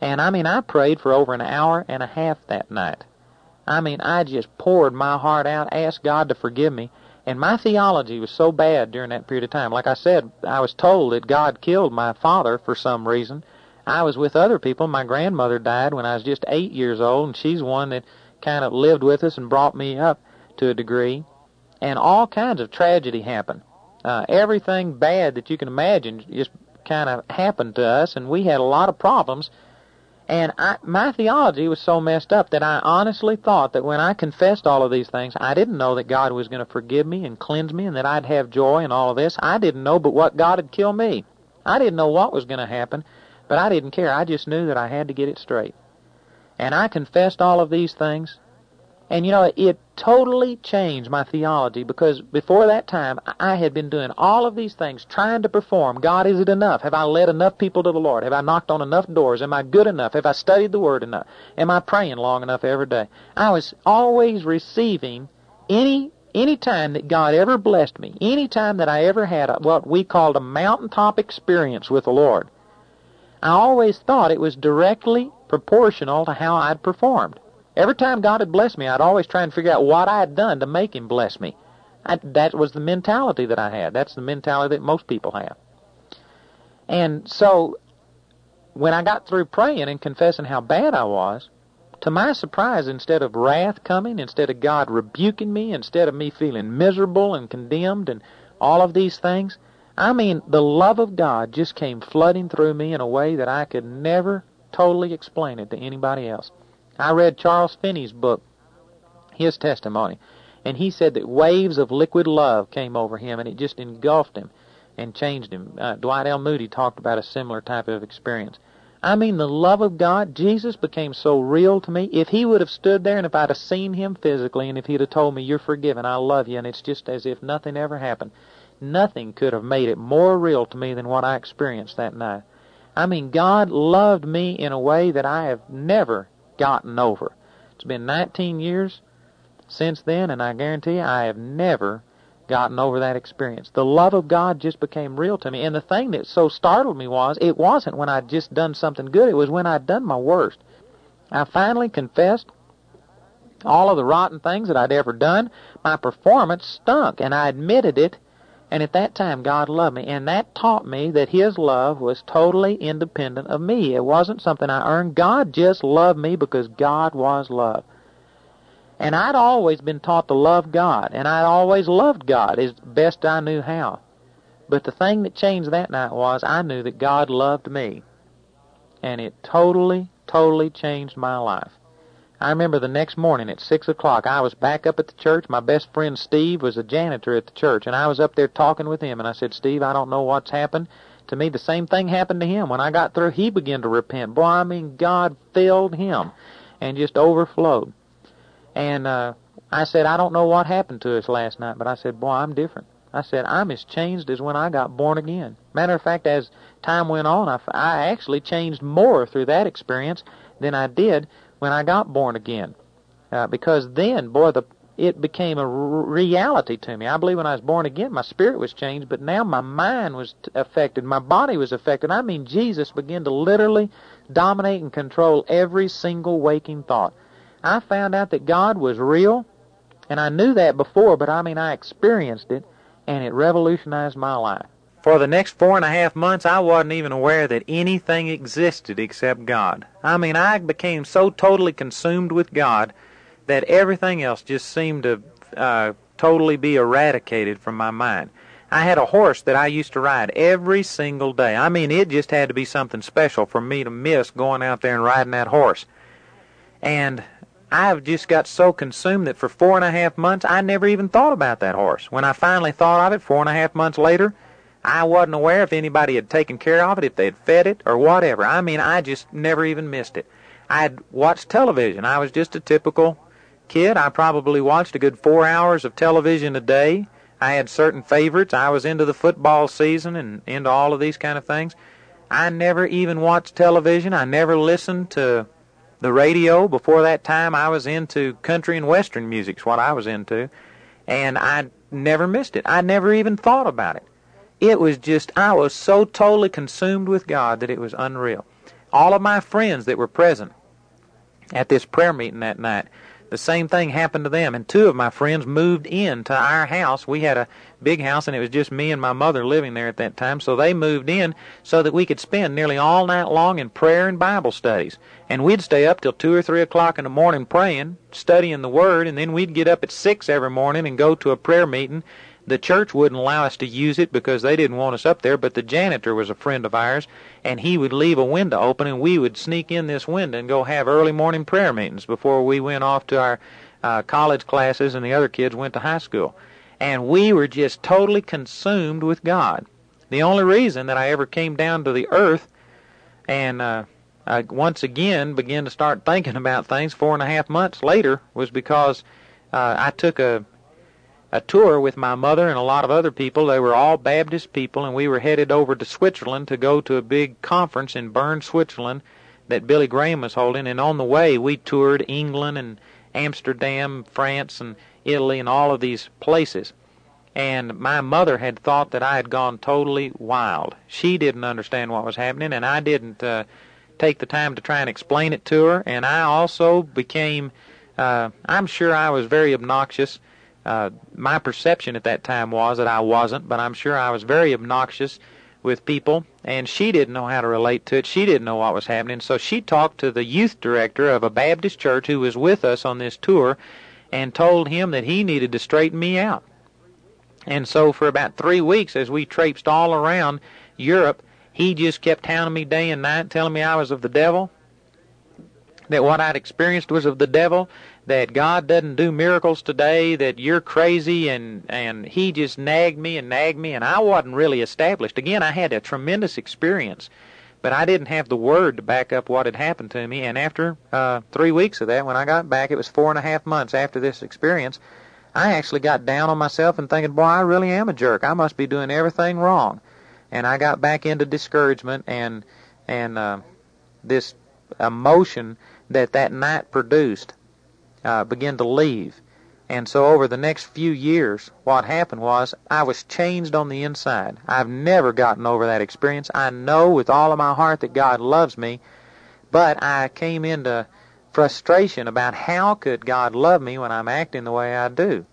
And I mean, I prayed for over an hour and a half that night. I mean, I just poured my heart out, asked God to forgive me. And my theology was so bad during that period of time. Like I said, I was told that God killed my father for some reason. I was with other people. My grandmother died when I was just 8 years old, and she's one that kind of lived with us and brought me up to a degree. And all kinds of tragedy happened. Everything bad that you can imagine just kind of happened to us, and we had a lot of problems. And my theology was so messed up that I honestly thought that when I confessed all of these things, I didn't know that God was going to forgive me and cleanse me and that I'd have joy and all of this. I didn't know but what God had killed me. I didn't know what was going to happen, but I didn't care. I just knew that I had to get it straight. And I confessed all of these things. And, you know, it totally changed my theology, because before that time, I had been doing all of these things, trying to perform. God, is it enough? Have I led enough people to the Lord? Have I knocked on enough doors? Am I good enough? Have I studied the Word enough? Am I praying long enough every day? I was always receiving any time that God ever blessed me, any time that I ever had what we called a mountaintop experience with the Lord. I always thought it was directly proportional to how I'd performed. Every time God had blessed me, I'd always try and figure out what I had done to make him bless me. That was the mentality that I had. That's the mentality that most people have. And so when I got through praying and confessing how bad I was, to my surprise, instead of wrath coming, instead of God rebuking me, instead of me feeling miserable and condemned and all of these things, I mean, the love of God just came flooding through me in a way that I could never totally explain it to anybody else. I read Charles Finney's book, his testimony, and he said that waves of liquid love came over him, and it just engulfed him and changed him. Dwight L. Moody talked about a similar type of experience. I mean, the love of God, Jesus became so real to me. If he would have stood there, and if I'd have seen him physically, and if he'd have told me, you're forgiven, I love you, and it's just as if nothing ever happened, nothing could have made it more real to me than what I experienced that night. I mean, God loved me in a way that I have never gotten over. It's been 19 years since then, and I guarantee you I have never gotten over that experience. The love of God just became real to me, and the thing that so startled me was it wasn't when I'd just done something good, it was when I'd done my worst. I finally confessed all of the rotten things that I'd ever done. My performance stunk, and I admitted it, and at that time God loved me, and that taught me that his love was totally independent of me. It wasn't something I earned. God just loved me because God was love. And I'd always been taught to love God, and I'd always loved God as best I knew how. But the thing that changed that night was I knew that God loved me, and it totally, totally changed my life. I remember the next morning at 6 o'clock, I was back up at the church. My best friend Steve was a janitor at the church, and I was up there talking with him, and I said, Steve, I don't know what's happened to me. The same thing happened to him. When I got through, he began to repent. Boy, I mean, God filled him and just overflowed. And I said, I don't know what happened to us last night, but I said, boy, I'm different. I said, I'm as changed as when I got born again. Matter of fact, as time went on, I actually changed more through that experience than I did when I got born again, because then, boy, it became a reality to me. I believe when I was born again, my spirit was changed, but now my mind was affected, my body was affected. I mean, Jesus began to literally dominate and control every single waking thought. I found out that God was real, and I knew that before, but I mean, I experienced it, and it revolutionized my life. For the next 4.5 months, I wasn't even aware that anything existed except God. I mean, I became so totally consumed with God that everything else just seemed to totally be eradicated from my mind. I had a horse that I used to ride every single day. I mean, it just had to be something special for me to miss going out there and riding that horse. And I've just got so consumed that for 4.5 months, I never even thought about that horse. When I finally thought of it 4.5 months later, I wasn't aware if anybody had taken care of it, if they had fed it, or whatever. I mean, I just never even missed it. I'd watched television. I was just a typical kid. I probably watched a good 4 hours of television a day. I had certain favorites. I was into the football season and into all of these kind of things. I never even watched television. I never listened to the radio. Before that time, I was into country and western music is what I was into, and I never missed it. I never even thought about it. It was just, I was so totally consumed with God that it was unreal. All of my friends that were present at this prayer meeting that night, the same thing happened to them. And two of my friends moved in to our house. We had a big house, and it was just me and my mother living there at that time. So they moved in so that we could spend nearly all night long in prayer and Bible studies. And we'd stay up till 2 or 3 o'clock in the morning praying, studying the Word, and then we'd get up at 6 every morning and go to a prayer meeting. The church wouldn't allow us to use it because they didn't want us up there, but the janitor was a friend of ours, and he would leave a window open, and we would sneak in this window and go have early morning prayer meetings before we went off to our college classes and the other kids went to high school. And we were just totally consumed with God. The only reason that I ever came down to the earth and I once again began to start thinking about things 4.5 months later was because I took a tour with my mother and a lot of other people. They were all Baptist people, and we were headed over to Switzerland to go to a big conference in Bern, Switzerland that Billy Graham was holding, and on the way we toured England and Amsterdam, France, and Italy, and all of these places. And my mother had thought that I had gone totally wild. She didn't understand what was happening, and I didn't take the time to try and explain it to her, and I also became, I'm sure I was very obnoxious. My perception at that time was that I wasn't, but I'm sure I was very obnoxious with people, and she didn't know how to relate to it. She didn't know what was happening, so she talked to the youth director of a Baptist church who was with us on this tour and told him that he needed to straighten me out. And so for about 3 weeks, as we traipsed all around Europe, he just kept hounding me day and night, telling me I was of the devil, that what I'd experienced was of the devil, that God doesn't do miracles today, that you're crazy, and he just nagged me, and I wasn't really established. Again, I had a tremendous experience, but I didn't have the Word to back up what had happened to me, and after 3 weeks of that, when I got back, it was 4.5 months after this experience, I actually got down on myself and thinking, boy, I really am a jerk. I must be doing everything wrong. And I got back into discouragement and this emotion that night produced began to leave. And so over the next few years, what happened was I was changed on the inside. I've never gotten over that experience. I know with all of my heart that God loves me, but I came into frustration about how could God love me when I'm acting the way I do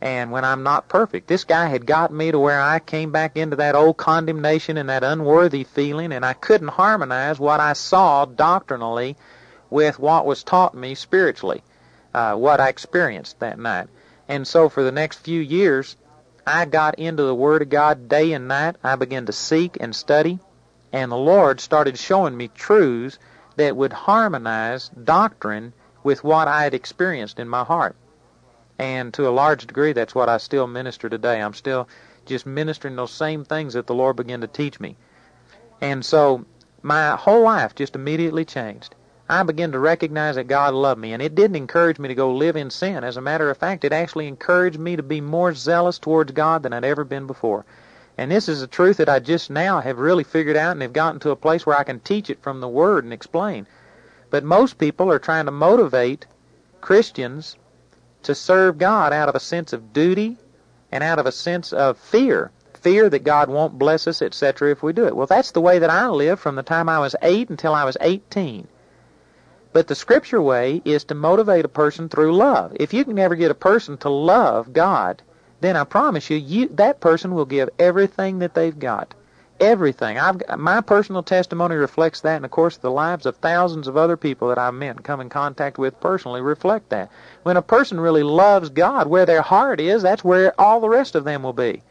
and when I'm not perfect. This guy had gotten me to where I came back into that old condemnation and that unworthy feeling, and I couldn't harmonize what I saw doctrinally with what was taught me spiritually, what I experienced that night. And so for the next few years, I got into the Word of God day and night. I began to seek and study, and the Lord started showing me truths that would harmonize doctrine with what I had experienced in my heart. And to a large degree, that's what I still minister today. I'm still just ministering those same things that the Lord began to teach me. And so my whole life just immediately changed. I began to recognize that God loved me, and it didn't encourage me to go live in sin. As a matter of fact, it actually encouraged me to be more zealous towards God than I'd ever been before. And this is a truth that I just now have really figured out and have gotten to a place where I can teach it from the Word and explain. But most people are trying to motivate Christians to serve God out of a sense of duty and out of a sense of fear that God won't bless us, etc., if we do it. Well, that's the way that I lived from the time I was 8 until I was 18. But the Scripture way is to motivate a person through love. If you can never get a person to love God, then I promise you that person will give everything that they've got. Everything. My personal testimony reflects that, and of course the lives of thousands of other people that I've met and come in contact with personally reflect that. When a person really loves God, where their heart is, that's where all the rest of them will be.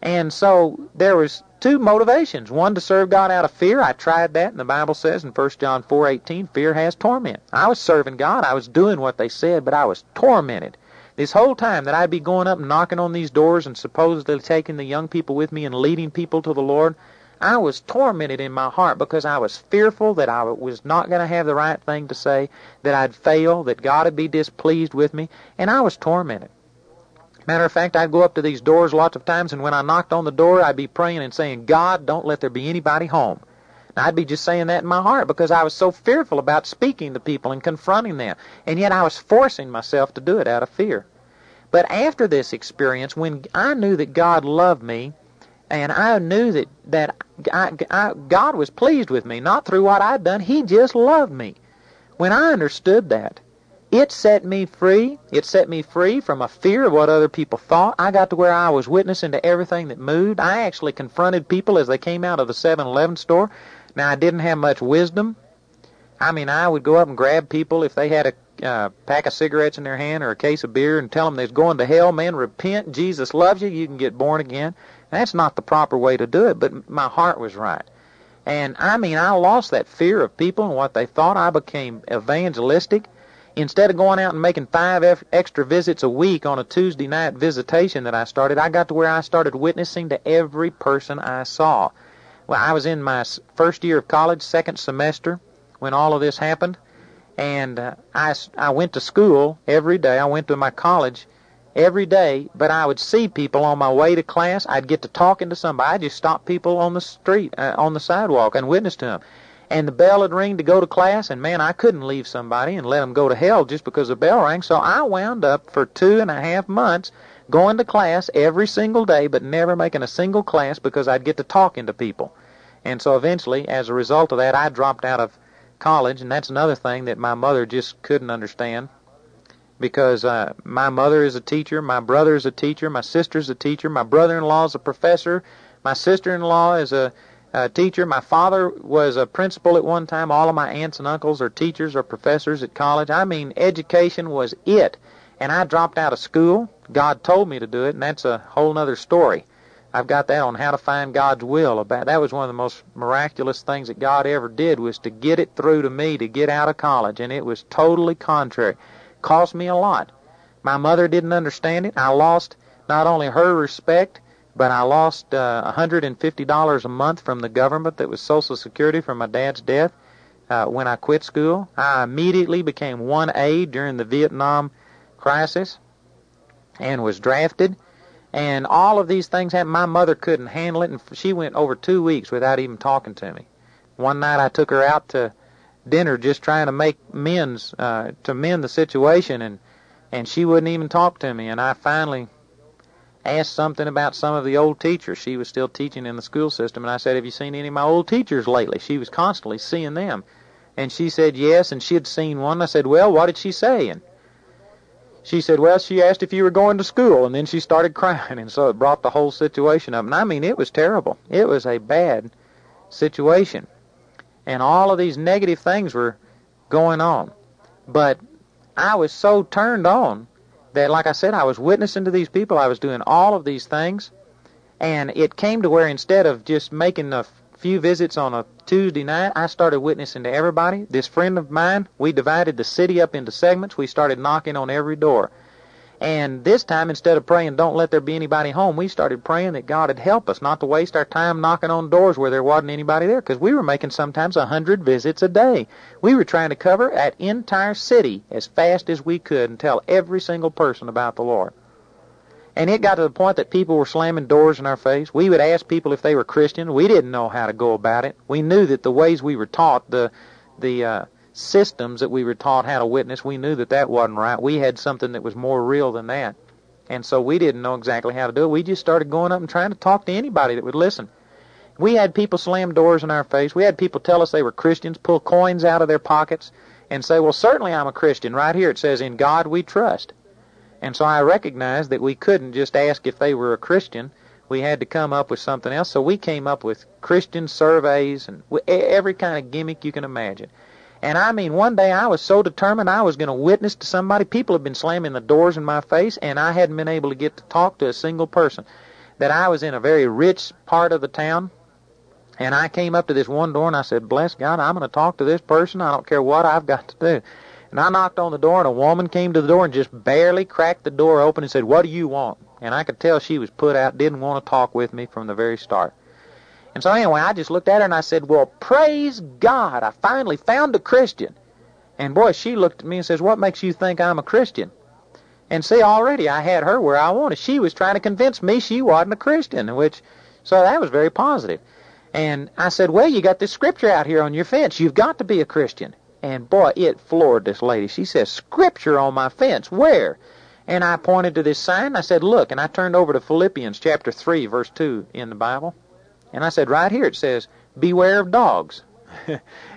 And so there was two motivations. One, to serve God out of fear. I tried that, and the Bible says in 1 John 4:18, fear has torment. I was serving God. I was doing what they said, but I was tormented. This whole time that I'd be going up and knocking on these doors and supposedly taking the young people with me and leading people to the Lord, I was tormented in my heart because I was fearful that I was not going to have the right thing to say, that I'd fail, that God would be displeased with me, and I was tormented. Matter of fact, I'd go up to these doors lots of times, and when I knocked on the door, I'd be praying and saying, God, don't let there be anybody home. I'd be just saying that in my heart because I was so fearful about speaking to people and confronting them. And yet I was forcing myself to do it out of fear. But after this experience, when I knew that God loved me And I knew that God was pleased with me, not through what I'd done. He just loved me. When I understood that, it set me free. It set me free from a fear of what other people thought. I got to where I was witnessing to everything that moved. I actually confronted people as they came out of the 7-Eleven store. Now, I didn't have much wisdom. I mean, I would go up and grab people if they had a pack of cigarettes in their hand or a case of beer and tell them they're going to hell. Man, repent. Jesus loves you. You can get born again. That's not the proper way to do it, but my heart was right. And, I mean, I lost that fear of people and what they thought. I became evangelistic. Instead of going out and making 5 extra visits a week on a Tuesday night visitation that I started, I got to where I started witnessing to every person I saw. Well, I was in my first year of college, second semester, when all of this happened. And I went to school every day. I went to my college every day, but I would see people on my way to class. I'd get to talking to somebody. I'd just stop people on the street, on the sidewalk, and witness to them. And the bell would ring to go to class, and, man, I couldn't leave somebody and let them go to hell just because the bell rang. So I wound up for 2.5 months going to class every single day but never making a single class because I'd get to talking to people. And so eventually, as a result of that, I dropped out of college, and that's another thing that my mother just couldn't understand, because my mother is a teacher, my brother is a teacher, my sister's a teacher, my brother-in-law is a professor, my sister-in-law is a teacher, my father was a principal at one time, all of my aunts and uncles are teachers or professors at college. I mean, education was it, and I dropped out of school. God told me to do it, and that's a whole other story. I've got that on How to Find God's Will. That was one of the most miraculous things that God ever did, was to get it through to me to get out of college, and it was totally contrary. Cost me a lot. My mother didn't understand it. I lost not only her respect, but I lost $150 a month from the government that was Social Security from my dad's death when I quit school. I immediately became 1A during the Vietnam crisis and was drafted. And all of these things happened. My mother couldn't handle it, and she went over 2 weeks without even talking to me. One night I took her out to dinner just trying to make amends, to mend the situation, and she wouldn't even talk to me. And I finally asked something about some of the old teachers. She was still teaching in the school system, and I said, "Have you seen any of my old teachers lately?" She was constantly seeing them. And she said, yes, and she had seen one. I said, "Well, what did she say?" And she said, "Well, she asked if you were going to school," and then she started crying, and so it brought the whole situation up. And I mean, it was terrible. It was a bad situation. And all of these negative things were going on. But I was so turned on that, like I said, I was witnessing to these people. I was doing all of these things. And it came to where instead of just making a few visits on a Tuesday night, I started witnessing to everybody. This friend of mine, we divided the city up into segments. We started knocking on every door. And this time, instead of praying, "Don't let there be anybody home," we started praying that God would help us not to waste our time knocking on doors where there wasn't anybody there, because we were making sometimes 100 visits a day. We were trying to cover an entire city as fast as we could and tell every single person about the Lord. And it got to the point that people were slamming doors in our face. We would ask people if they were Christian. We didn't know how to go about it. We knew that the ways we were taught, the systems that we were taught how to witness, we knew that that wasn't right. We had something that was more real than that. And so we didn't know exactly how to do it. We just started going up and trying to talk to anybody that would listen. We had people slam doors in our face. We had people tell us they were Christians, pull coins out of their pockets, and say, "Well, certainly I'm a Christian. Right here it says, 'In God we trust.'" And so I recognized that we couldn't just ask if they were a Christian. We had to come up with something else. So we came up with Christian surveys and every kind of gimmick you can imagine. And I mean, one day I was so determined I was going to witness to somebody. People had been slamming the doors in my face, and I hadn't been able to get to talk to a single person. That I was in a very rich part of the town, and I came up to this one door, and I said, "Bless God, I'm going to talk to this person. I don't care what I've got to do." And I knocked on the door, and a woman came to the door and just barely cracked the door open and said, "What do you want?" And I could tell she was put out, didn't want to talk with me from the very start. And so anyway, I just looked at her and I said, "Well, praise God, I finally found a Christian." And boy, she looked at me and says, "What makes you think I'm a Christian?" And see, already I had her where I wanted. She was trying to convince me she wasn't a Christian, so that was very positive. And I said, "Well, you got this scripture out here on your fence. You've got to be a Christian." And boy, it floored this lady. She says, "Scripture on my fence? Where?" And I pointed to this sign. I said, look, and I turned over to Philippians chapter 3, verse 2 in the Bible. And I said, right here it says, beware of dogs.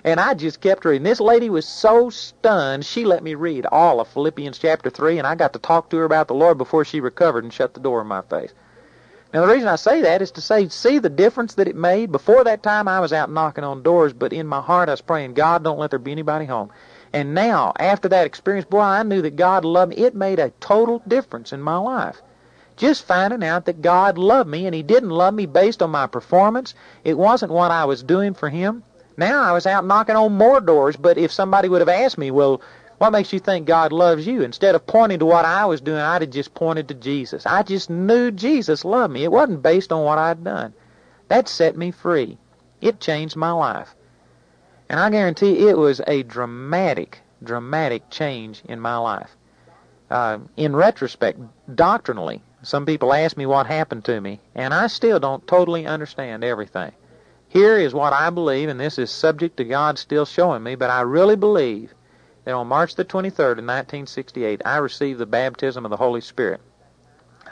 And I just kept reading. This lady was so stunned, she let me read all of Philippians chapter 3, and I got to talk to her about the Lord before she recovered and shut the door in my face. Now, the reason I say that is to say, see the difference that it made. Before that time, I was out knocking on doors, but in my heart, I was praying, God, don't let there be anybody home. And now, after that experience, boy, I knew that God loved me. It made a total difference in my life. Just finding out that God loved me, and he didn't love me based on my performance. It wasn't what I was doing for him. Now I was out knocking on more doors, but if somebody would have asked me, well, what makes you think God loves you? Instead of pointing to what I was doing, I'd have just pointed to Jesus. I just knew Jesus loved me. It wasn't based on what I'd done. That set me free. It changed my life. And I guarantee it was a dramatic, dramatic change in my life. In retrospect, doctrinally, some people ask me what happened to me, and I still don't totally understand everything. Here is what I believe, and this is subject to God still showing me, but I really believe that on March the 23rd in 1968, I received the baptism of the Holy Spirit.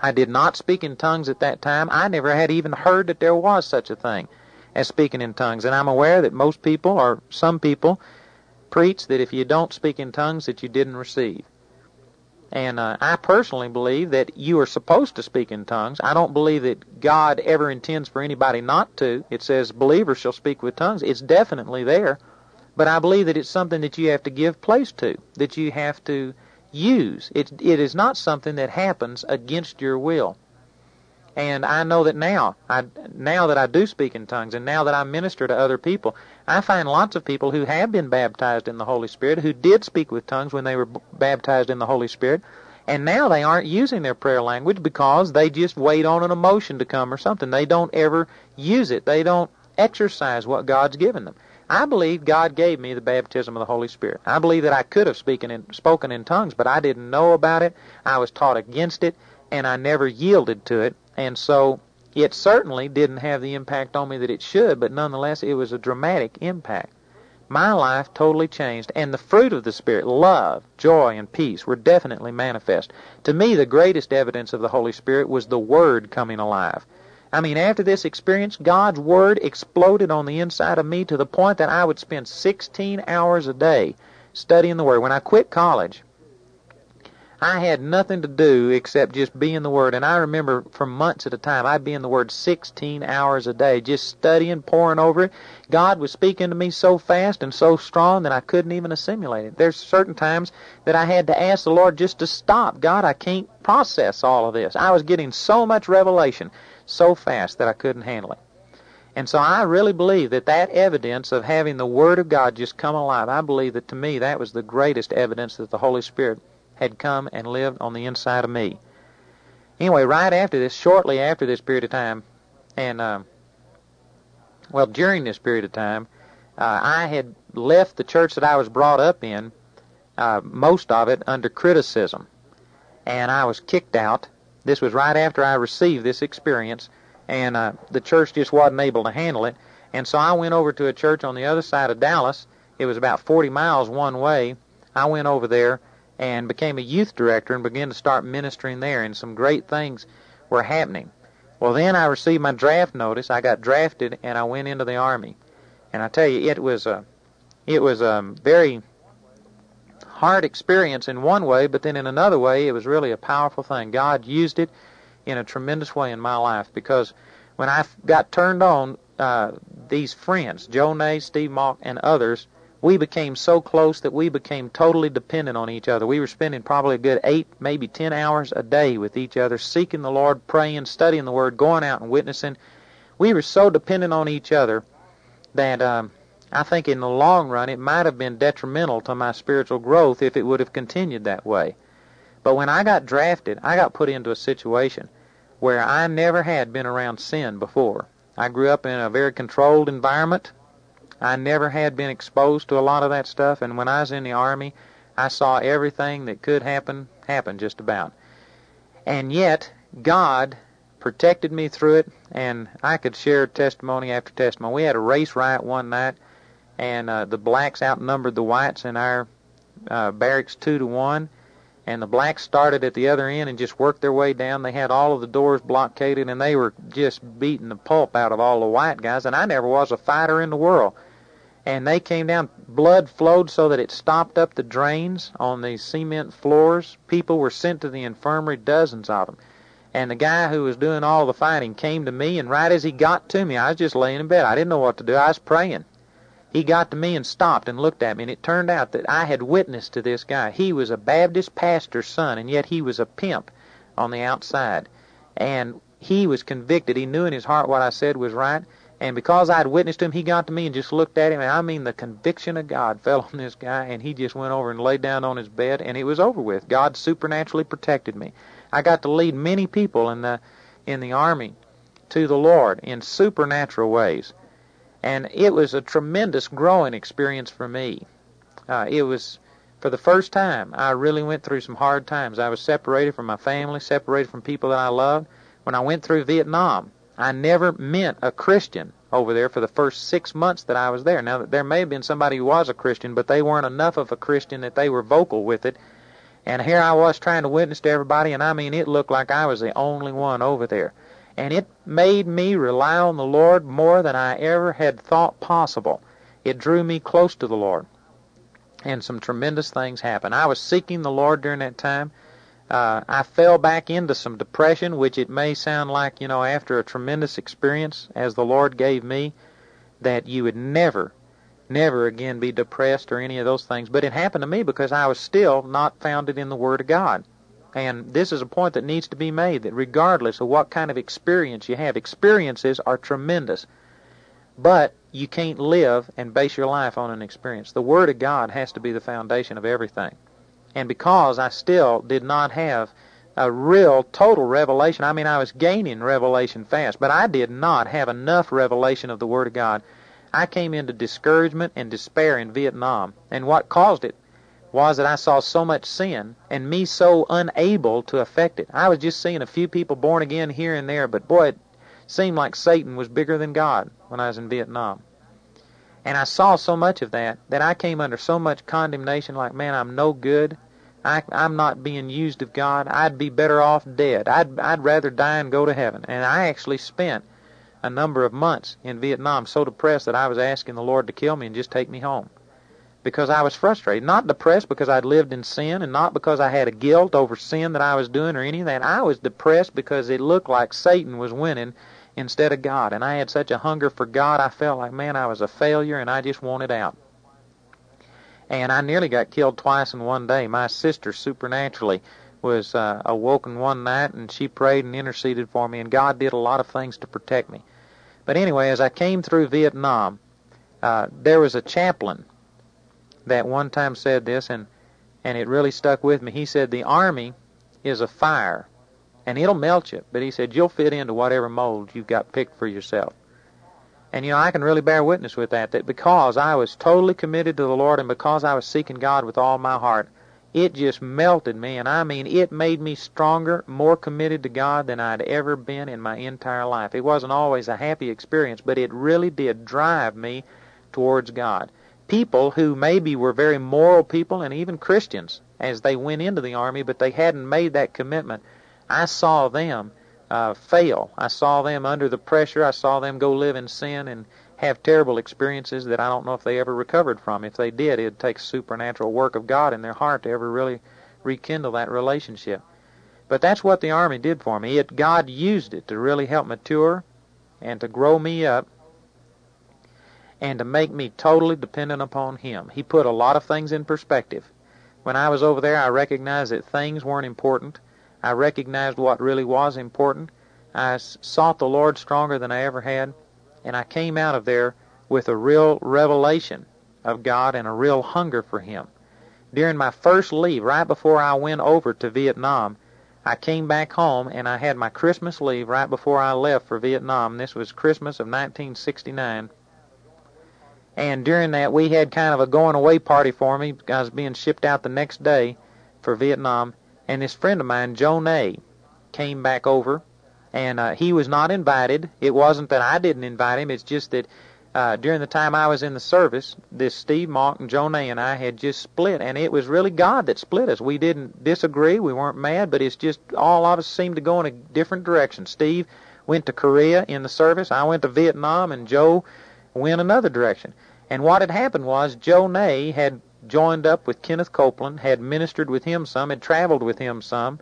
I did not speak in tongues at that time. I never had even heard that there was such a thing as speaking in tongues. And I'm aware that most people, or some people, preach that if you don't speak in tongues that you didn't receive. And I personally believe that you are supposed to speak in tongues. I don't believe that God ever intends for anybody not to. It says believers shall speak with tongues. It's definitely there. But I believe that it's something that you have to give place to, that you have to use. It is not something that happens against your will. And I know that now that I do speak in tongues and now that I minister to other people, I find lots of people who have been baptized in the Holy Spirit, who did speak with tongues when they were baptized in the Holy Spirit, and now they aren't using their prayer language because they just wait on an emotion to come or something. They don't ever use it. They don't exercise what God's given them. I believe God gave me the baptism of the Holy Spirit. I believe that I could have spoken in tongues, but I didn't know about it. I was taught against it, and I never yielded to it. And so it certainly didn't have the impact on me that it should, but nonetheless, it was a dramatic impact. My life totally changed, and the fruit of the Spirit, love, joy, and peace, were definitely manifest. To me, the greatest evidence of the Holy Spirit was the Word coming alive. I mean, after this experience, God's Word exploded on the inside of me to the point that I would spend 16 hours a day studying the Word. When I quit college, I had nothing to do except just be in the Word. And I remember for months at a time, I'd be in the Word 16 hours a day, just studying, poring over it. God was speaking to me so fast and so strong that I couldn't even assimilate it. There's certain times that I had to ask the Lord just to stop. God, I can't process all of this. I was getting so much revelation so fast that I couldn't handle it. And so I really believe that that evidence of having the Word of God just come alive, I believe that to me that was the greatest evidence that the Holy Spirit had come and lived on the inside of me. Anyway, shortly after this period of time, and, during this period of time, I had left the church that I was brought up in, most of it under criticism, and I was kicked out. This was right after I received this experience, and the church just wasn't able to handle it, and so I went over to a church on the other side of Dallas. It was about 40 miles one way. I went over there and became a youth director and began to start ministering there, and some great things were happening. Well, then I received my draft notice. I got drafted, and I went into the Army. And I tell you, it was a very hard experience in one way, but then in another way, it was really a powerful thing. God used it in a tremendous way in my life, because when I got turned on, these friends, Joe Ney, Steve Mauk, and others, we became so close that we became totally dependent on each other. We were spending probably a good 8, maybe 10 hours a day with each other, seeking the Lord, praying, studying the Word, going out and witnessing. We were so dependent on each other that I think in the long run it might have been detrimental to my spiritual growth if it would have continued that way. But when I got drafted, I got put into a situation where I never had been around sin before. I grew up in a very controlled environment. I never had been exposed to a lot of that stuff, and when I was in the Army, I saw everything that could happen just about. And yet, God protected me through it, and I could share testimony after testimony. We had a race riot one night, and the blacks outnumbered the whites in our barracks 2-1, and the blacks started at the other end and just worked their way down. They had all of the doors blockaded, and they were just beating the pulp out of all the white guys, and I never was a fighter in the world. And they came down, blood flowed so that it stopped up the drains on the cement floors. People were sent to the infirmary, dozens of them. And the guy who was doing all the fighting came to me, and right as he got to me, I was just laying in bed. I didn't know what to do. I was praying. He got to me and stopped and looked at me, and it turned out that I had witnessed to this guy. He was a Baptist pastor's son, and yet he was a pimp on the outside. And he was convicted. He knew in his heart what I said was right. And because I had witnessed him, he got to me and just looked at him. And I mean, the conviction of God fell on this guy, and he just went over and laid down on his bed, and it was over with. God supernaturally protected me. I got to lead many people in the army to the Lord in supernatural ways. And it was a tremendous growing experience for me. It was, for the first time, I really went through some hard times. I was separated from my family, separated from people that I loved. When I went through Vietnam, I never met a Christian over there for the first 6 months that I was there. Now, there may have been somebody who was a Christian, but they weren't enough of a Christian that they were vocal with it. And here I was trying to witness to everybody, and I mean, it looked like I was the only one over there. And it made me rely on the Lord more than I ever had thought possible. It drew me close to the Lord, and some tremendous things happened. I was seeking the Lord during that time. I fell back into some depression, which it may sound like, after a tremendous experience as the Lord gave me, that you would never again be depressed or any of those things. But it happened to me because I was still not founded in the Word of God. And this is a point that needs to be made, that regardless of what kind of experience you have, experiences are tremendous. But you can't live and base your life on an experience. The Word of God has to be the foundation of everything. And because I still did not have a real total revelation, I mean, I was gaining revelation fast, but I did not have enough revelation of the Word of God. I came into discouragement and despair in Vietnam, and what caused it was that I saw so much sin and me so unable to affect it. I was just seeing a few people born again here and there, but boy, it seemed like Satan was bigger than God when I was in Vietnam. And I saw so much of that I came under so much condemnation, like, man, I'm no good. I'm not being used of God. I'd be better off dead. I'd rather die and go to heaven. And I actually spent a number of months in Vietnam so depressed that I was asking the Lord to kill me and just take me home, because I was frustrated. Not depressed because I'd lived in sin, and not because I had a guilt over sin that I was doing or any of that. I was depressed because it looked like Satan was winning instead of God. And I had such a hunger for God, I felt like, man, I was a failure, and I just wanted out. And I nearly got killed twice in one day. My sister supernaturally was awoken one night, and she prayed and interceded for me, and God did a lot of things to protect me. But anyway, as I came through Vietnam, there was a chaplain that one time said this, and it really stuck with me. He said, the army is a fire, and it'll melt you. But he said, you'll fit into whatever mold you've got picked for yourself. And, I can really bear witness with that because I was totally committed to the Lord and because I was seeking God with all my heart, it just melted me. And, I mean, it made me stronger, more committed to God than I'd ever been in my entire life. It wasn't always a happy experience, but it really did drive me towards God. People who maybe were very moral people and even Christians as they went into the army, but they hadn't made that commitment, I saw them fail. I saw them under the pressure. I saw them go live in sin and have terrible experiences that I don't know if they ever recovered from. If they did, it would take supernatural work of God in their heart to ever really rekindle that relationship. But that's what the Army did for me. God used it to really help mature and to grow me up and to make me totally dependent upon Him. He put a lot of things in perspective. When I was over there, I recognized that things weren't important. I recognized what really was important. I sought the Lord stronger than I ever had, and I came out of there with a real revelation of God and a real hunger for Him. During my first leave, right before I went over to Vietnam, I came back home, and I had my Christmas leave right before I left for Vietnam. This was Christmas of 1969. And during that, we had kind of a going-away party for me. I was being shipped out the next day for Vietnam. And this friend of mine, Joe Ney, came back over, and he was not invited. It wasn't that I didn't invite him. It's just that during the time I was in the service, this Steve Mauk and Joe Ney and I had just split, and it was really God that split us. We didn't disagree. We weren't mad, but it's just all of us seemed to go in a different direction. Steve went to Korea in the service. I went to Vietnam, and Joe went another direction. And what had happened was Joe Ney had joined up with Kenneth Copeland, had ministered with him some, had traveled with him some,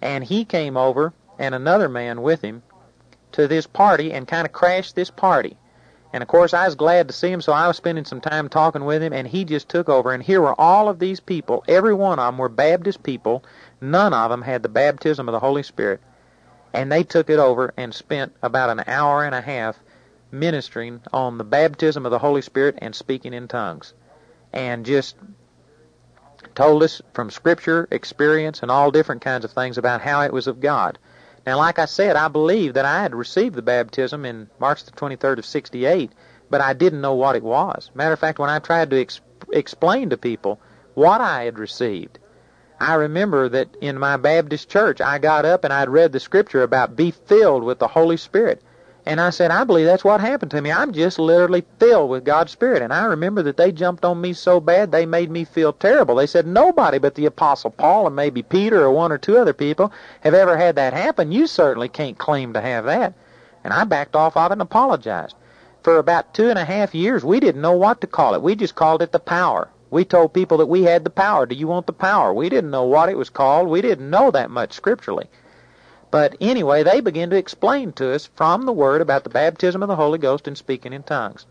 and he came over, and another man with him, to this party and kind of crashed this party. And, of course, I was glad to see him, so I was spending some time talking with him, and he just took over. And here were all of these people. Every one of them were Baptist people. None of them had the baptism of the Holy Spirit. And they took it over and spent about an hour and a half ministering on the baptism of the Holy Spirit and speaking in tongues. And just told us from Scripture, experience, and all different kinds of things about how it was of God. Now, like I said, I believe that I had received the baptism in March the 23rd of 68, but I didn't know what it was. Matter of fact, when I tried to explain to people what I had received, I remember that in my Baptist church, I got up and I'd read the Scripture about be filled with the Holy Spirit. And I said, I believe that's what happened to me. I'm just literally filled with God's Spirit. And I remember that they jumped on me so bad, they made me feel terrible. They said, nobody but the Apostle Paul and maybe Peter or one or two other people have ever had that happen. You certainly can't claim to have that. And I backed off of it and apologized. For about 2.5 years, we didn't know what to call it. We just called it the power. We told people that we had the power. Do you want the power? We didn't know what it was called. We didn't know that much scripturally. But anyway, they began to explain to us from the Word about the baptism of the Holy Ghost and speaking in tongues.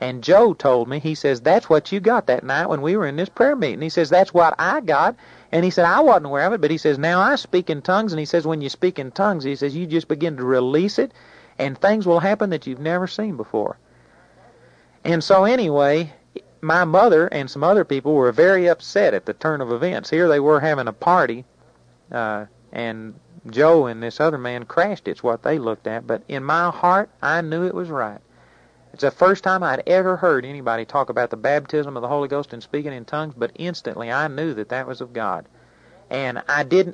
And Joe told me, he says, that's what you got that night when we were in this prayer meeting. He says, that's what I got. And he said, I wasn't aware of it, but he says, now I speak in tongues. And he says, when you speak in tongues, he says, you just begin to release it, and things will happen that you've never seen before. And so anyway, my mother and some other people were very upset at the turn of events. Here they were having a party, and Joe and this other man crashed. It's what they looked at. But in my heart, I knew it was right. It's the first time I'd ever heard anybody talk about the baptism of the Holy Ghost and speaking in tongues, but instantly I knew that that was of God. And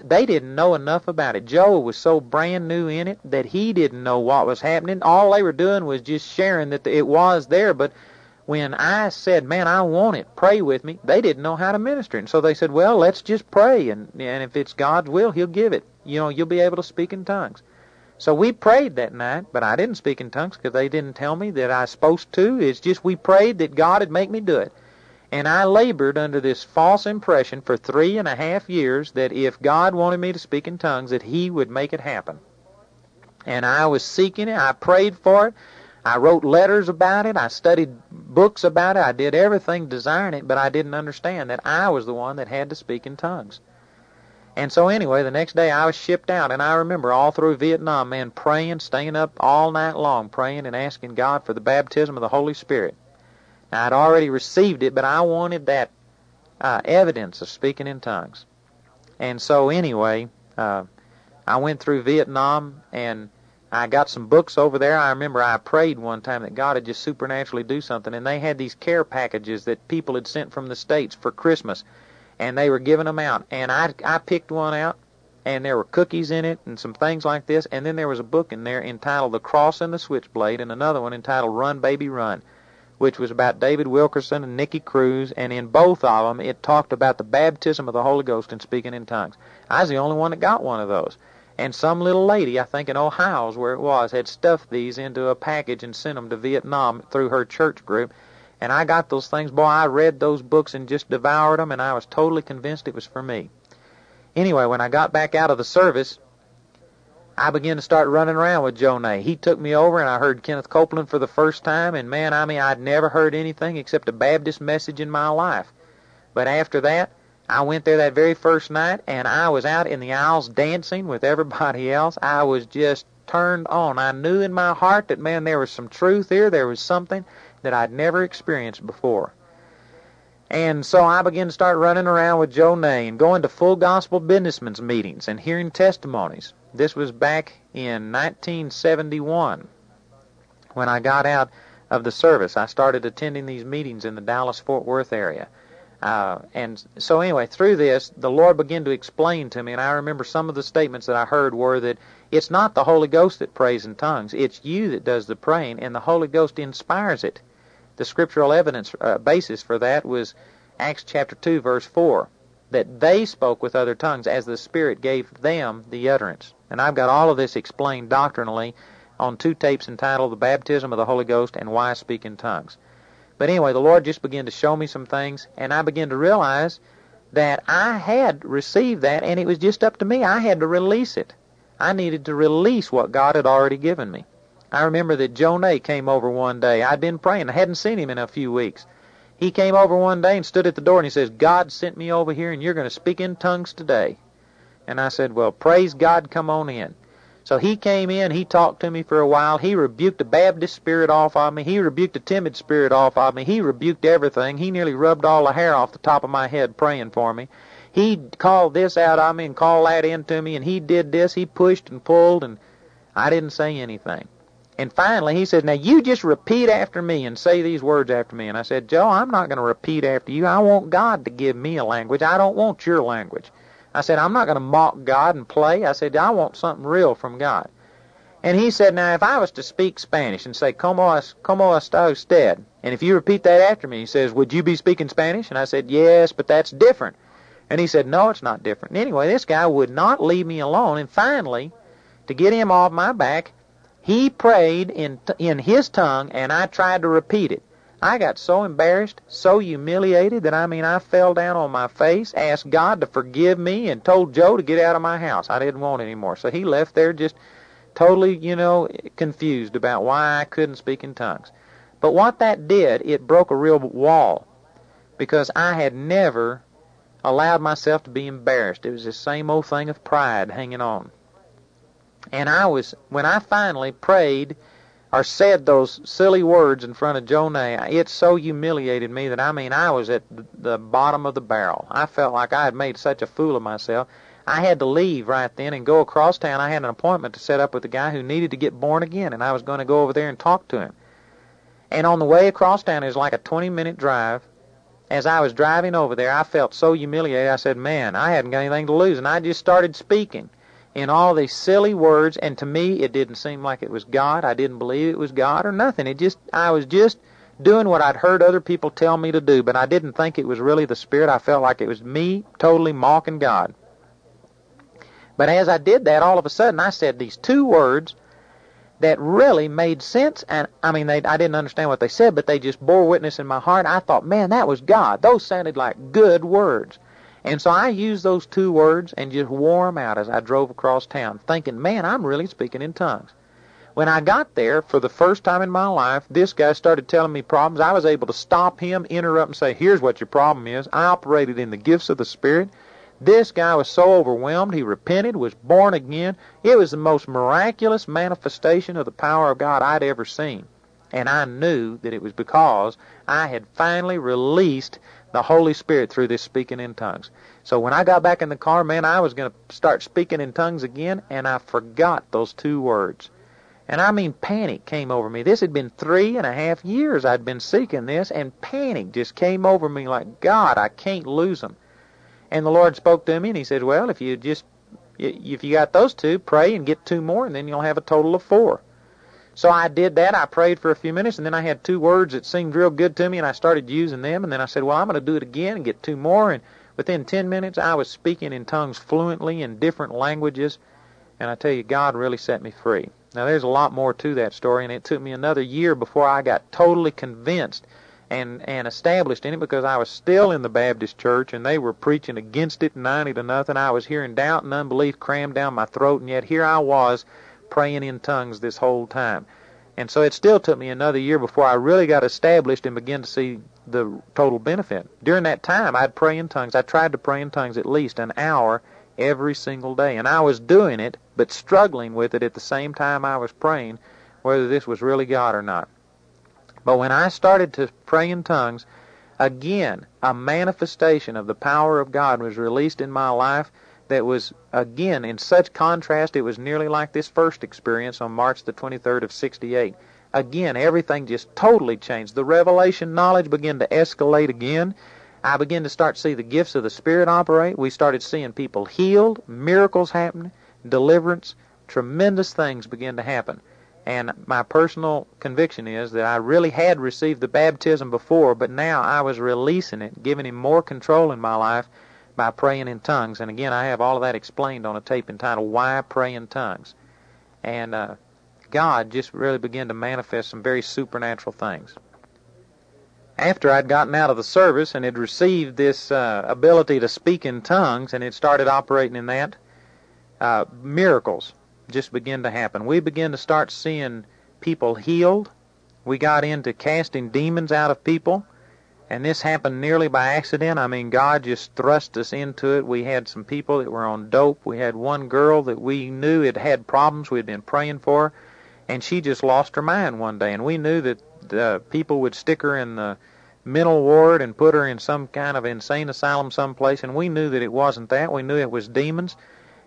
they didn't know enough about it. Joe was so brand new in it that he didn't know what was happening. All they were doing was just sharing that it was there. But when I said, man, I want it, pray with me, they didn't know how to minister. And so they said, well, let's just pray. And if it's God's will, he'll give it. You know, you'll be able to speak in tongues. So we prayed that night, but I didn't speak in tongues because they didn't tell me that I was supposed to. It's just we prayed that God would make me do it. And I labored under this false impression for 3.5 years that if God wanted me to speak in tongues, that he would make it happen. And I was seeking it. I prayed for it. I wrote letters about it. I studied books about it. I did everything desiring it, but I didn't understand that I was the one that had to speak in tongues. And so anyway, the next day I was shipped out, and I remember all through Vietnam, man, praying, staying up all night long, praying and asking God for the baptism of the Holy Spirit. Now, I'd already received it, but I wanted that evidence of speaking in tongues. And so anyway, I went through Vietnam, and I got some books over there. I remember I prayed one time that God would just supernaturally do something, and they had these care packages that people had sent from the States for Christmas. And they were giving them out. And I picked one out, and there were cookies in it and some things like this. And then there was a book in there entitled The Cross and the Switchblade, and another one entitled Run, Baby, Run, which was about David Wilkerson and Nicky Cruz. And in both of them, it talked about the baptism of the Holy Ghost and speaking in tongues. I was the only one that got one of those. And some little lady, I think in Ohio's where it was, had stuffed these into a package and sent them to Vietnam through her church group. And I got those things. Boy, I read those books and just devoured them, and I was totally convinced it was for me. Anyway, when I got back out of the service, I began to start running around with Joe Ney. He took me over, and I heard Kenneth Copeland for the first time, and man, I mean, I'd never heard anything except a Baptist message in my life. But after that, I went there that very first night, and I was out in the aisles dancing with everybody else. I was just turned on. I knew in my heart that, man, there was some truth here. There was something that I'd never experienced before. And so I began to start running around with Joe Ney and going to full gospel businessmen's meetings and hearing testimonies. This was back in 1971 when I got out of the service. I started attending these meetings in the Dallas-Fort Worth area. And so anyway, through this, the Lord began to explain to me, and I remember some of the statements that I heard were that it's not the Holy Ghost that prays in tongues. It's you that does the praying, and the Holy Ghost inspires it. The scriptural evidence basis for that was Acts chapter 2, verse 4, that they spoke with other tongues as the Spirit gave them the utterance. And I've got all of this explained doctrinally on two tapes entitled The Baptism of the Holy Ghost and Why Speak in Tongues. But anyway, the Lord just began to show me some things, and I began to realize that I had received that, and it was just up to me. I had to release it. I needed to release what God had already given me. I remember that Joe Ney came over one day. I'd been praying. I hadn't seen him in a few weeks. He came over one day and stood at the door, and he says, God sent me over here, and you're going to speak in tongues today. And I said, well, praise God, come on in. So he came in, he talked to me for a while, he rebuked the Baptist spirit off of me, he rebuked the timid spirit off of me, he rebuked everything, he nearly rubbed all the hair off the top of my head praying for me. He called this out of me and called that into me, and he did this, he pushed and pulled, and I didn't say anything. And finally he said, now you just repeat after me and say these words after me. And I said, Joe, I'm not going to repeat after you. I want God to give me a language. I don't want your language. I said, I'm not going to mock God and play. I said, I want something real from God. And he said, now, if I was to speak Spanish and say, como está usted? And if you repeat that after me, he says, would you be speaking Spanish? And I said, yes, but that's different. And he said, no, it's not different. And anyway, this guy would not leave me alone. And finally, to get him off my back, he prayed in his tongue, and I tried to repeat it. I got so embarrassed, so humiliated that, I fell down on my face, asked God to forgive me, and told Joe to get out of my house. I didn't want it anymore. So he left there just totally, confused about why I couldn't speak in tongues. But what that did, it broke a real wall because I had never allowed myself to be embarrassed. It was the same old thing of pride hanging on. And when I finally prayed, or said those silly words in front of Joe Ney, it so humiliated me that, I was at the bottom of the barrel. I felt like I had made such a fool of myself. I had to leave right then and go across town. I had an appointment to set up with a guy who needed to get born again, and I was going to go over there and talk to him. And on the way across town, it was like a 20-minute drive. As I was driving over there, I felt so humiliated. I said, man, I hadn't got anything to lose, and I just started speaking in all these silly words, and to me it didn't seem like it was God. I didn't believe it was God or nothing. I was just doing what I'd heard other people tell me to do, but I didn't think it was really the Spirit. I felt like it was me totally mocking God. But as I did that, all of a sudden I said these two words that really made sense, and I didn't understand what they said, but they just bore witness in my heart. I thought, man, that was God. Those sounded like good words. And so I used those two words and just wore them out as I drove across town, thinking, man, I'm really speaking in tongues. When I got there, for the first time in my life, this guy started telling me problems. I was able to stop him, interrupt, and say, here's what your problem is. I operated in the gifts of the Spirit. This guy was so overwhelmed, he repented, was born again. It was the most miraculous manifestation of the power of God I'd ever seen. And I knew that it was because I had finally released the Holy Spirit through this speaking in tongues. So when I got back in the car, man, I was going to start speaking in tongues again, and I forgot those two words. And panic came over me. This had been 3.5 years I'd been seeking this, and panic just came over me like, God, I can't lose them. And the Lord spoke to me, and he said, well, if you got those two, pray and get two more, and then you'll have a total of 4. So I did that. I prayed for a few minutes, and then I had two words that seemed real good to me, and I started using them. And then I said, well, I'm going to do it again and get two more. And within 10 minutes, I was speaking in tongues fluently in different languages. And I tell you, God really set me free. Now, there's a lot more to that story, and it took me another year before I got totally convinced and established in it, because I was still in the Baptist church, and they were preaching against it 90-0. I was hearing doubt and unbelief crammed down my throat, and yet here I was praying in tongues this whole time. And so it still took me another year before I really got established and began to see the total benefit. During that time, I'd pray in tongues. I tried to pray in tongues at least an hour every single day. And I was doing it, but struggling with it at the same time I was praying, whether this was really God or not. But when I started to pray in tongues, again, a manifestation of the power of God was released in my life. That was, again, in such contrast, it was nearly like this first experience on March the 23rd of 68. Again, everything just totally changed. The revelation knowledge began to escalate again. I began to see the gifts of the Spirit operate. We started seeing people healed, miracles happening, deliverance, tremendous things began to happen. And my personal conviction is that I really had received the baptism before, but now I was releasing it, giving him more control in my life by praying in tongues. And again, I have all of that explained on a tape entitled, Why Pray in Tongues? And God just really began to manifest some very supernatural things. After I'd gotten out of the service and had received this ability to speak in tongues and had started operating in that, miracles just began to happen. We began to start seeing people healed. We got into casting demons out of people, and this happened nearly by accident. I mean, God just thrust us into it. We had some people that were on dope. We had one girl that we knew had had problems we'd been praying for, and she just lost her mind one day, and we knew that people would stick her in the mental ward and put her in some kind of insane asylum someplace, and we knew that it wasn't that. We knew it was demons,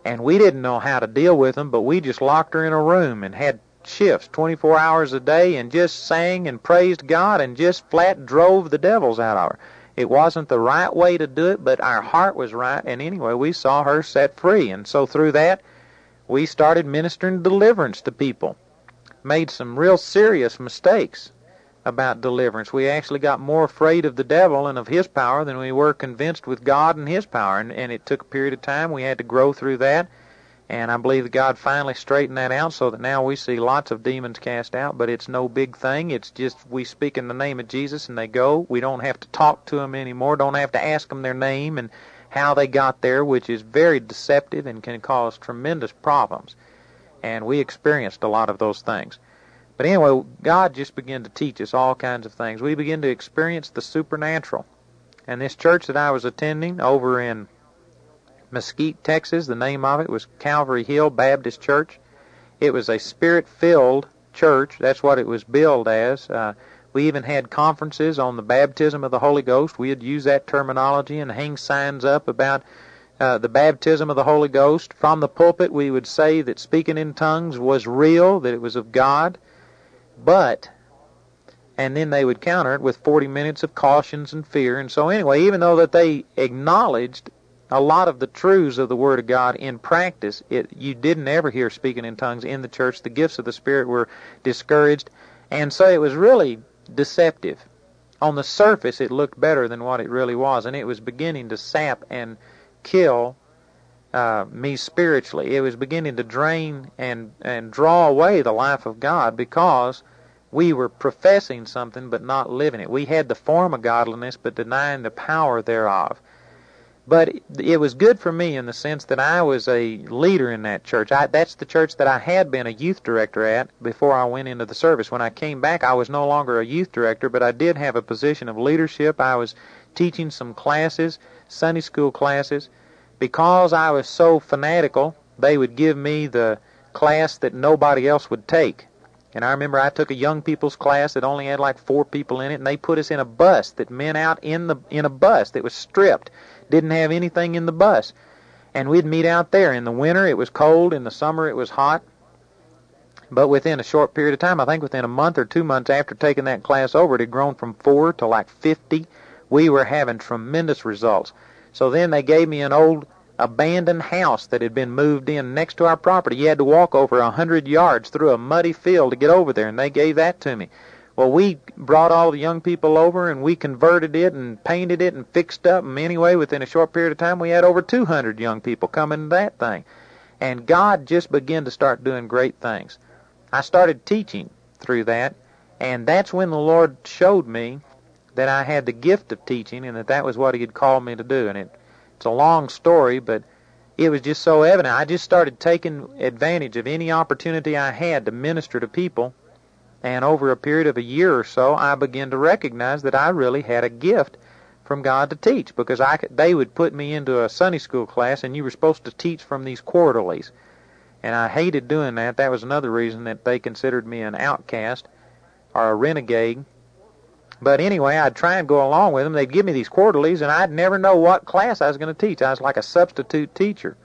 and we didn't know how to deal with them, but we just locked her in a room and had shifts 24 hours a day and just sang and praised God and just flat drove the devils out of her. It wasn't the right way to do it, but our heart was right, and anyway, we saw her set free, and so through that, we started ministering deliverance to people, made some real serious mistakes about deliverance. We actually got more afraid of the devil and of his power than we were convinced with God and his power, and it took a period of time. We had to grow through that, and I believe that God finally straightened that out so that now we see lots of demons cast out, but it's no big thing. It's just we speak in the name of Jesus and they go. We don't have to talk to them anymore, don't have to ask them their name and how they got there, which is very deceptive and can cause tremendous problems, and we experienced a lot of those things. But anyway, God just began to teach us all kinds of things. We began to experience the supernatural. And this church that I was attending over in Mesquite, Texas, the name of it was Calvary Hill Baptist Church. It was a spirit-filled church. That's what it was billed as. We even had conferences on the baptism of the Holy Ghost. We'd use that terminology and hang signs up about the baptism of the Holy Ghost. From the pulpit, we would say that speaking in tongues was real, that it was of God. But, and then they would counter it with 40 minutes of cautions and fear. And so anyway, even though that they acknowledged a lot of the truths of the Word of God in practice, you didn't ever hear speaking in tongues in the church. The gifts of the Spirit were discouraged. And so it was really deceptive. On the surface, it looked better than what it really was. And it was beginning to sap and kill me spiritually. It was beginning to drain and draw away the life of God because we were professing something but not living it. We had the form of godliness but denying the power thereof. But it was good for me in the sense that I was a leader in that church. That's the church that I had been a youth director at before I went into the service. When I came back, I was no longer a youth director, but I did have a position of leadership. I was teaching some classes, Sunday school classes. Because I was so fanatical, they would give me the class that nobody else would take. And I remember I took a young people's class that only had like 4 people in it, and they put us in a bus that men out in a bus that was stripped, didn't have anything in the bus. And we'd meet out there. In the winter, it was cold. In the summer, it was hot. But within a short period of time, I think within a month or 2 months after taking that class over, it had grown from 4 to like 50. We were having tremendous results. So then they gave me an old abandoned house that had been moved in next to our property. You had to walk over 100 yards through a muddy field to get over there, and they gave that to me. Well, we brought all the young people over, and we converted it and painted it and fixed up. And anyway, within a short period of time, we had over 200 young people coming to that thing. And God just began to start doing great things. I started teaching through that, and that's when the Lord showed me that I had the gift of teaching and that was what he had called me to do. And it's a long story, but it was just so evident. I just started taking advantage of any opportunity I had to minister to people, and over a period of a year or so, I began to recognize that I really had a gift from God to teach, because they would put me into a Sunday school class, and you were supposed to teach from these quarterlies. And I hated doing that. That was another reason that they considered me an outcast or a renegade. But anyway, I'd try and go along with them. They'd give me these quarterlies, and I'd never know what class I was going to teach. I was like a substitute teacher.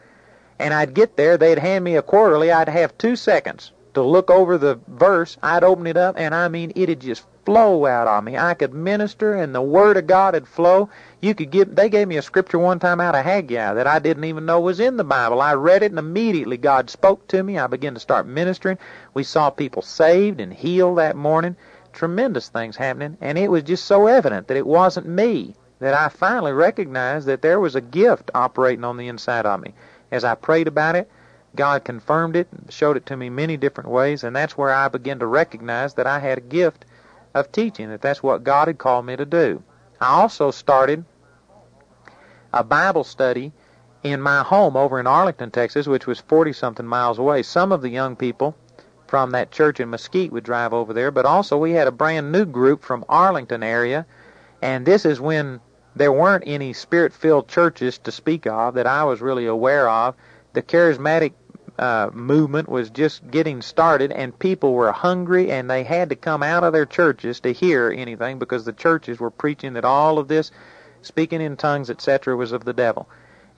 And I'd get there. They'd hand me a quarterly. I'd have 2 seconds to look over the verse, I'd open it up, and I mean, it'd just flow out on me. I could minister, and the Word of God would flow. They gave me a scripture one time out of Haggai that I didn't even know was in the Bible. I read it, and immediately God spoke to me. I began to start ministering. We saw people saved and healed that morning. Tremendous things happening, and it was just so evident that it wasn't me, that I finally recognized that there was a gift operating on the inside of me. As I prayed about it, God confirmed it, showed it to me many different ways, and that's where I began to recognize that I had a gift of teaching, that that's what God had called me to do. I also started a Bible study in my home over in Arlington, Texas, which was 40-something miles away. Some of the young people from that church in Mesquite would drive over there, but also we had a brand new group from Arlington area, and this is when there weren't any Spirit-filled churches to speak of that I was really aware of. The charismatic movement was just getting started, and people were hungry, and they had to come out of their churches to hear anything because the churches were preaching that all of this speaking in tongues, etc., was of the devil.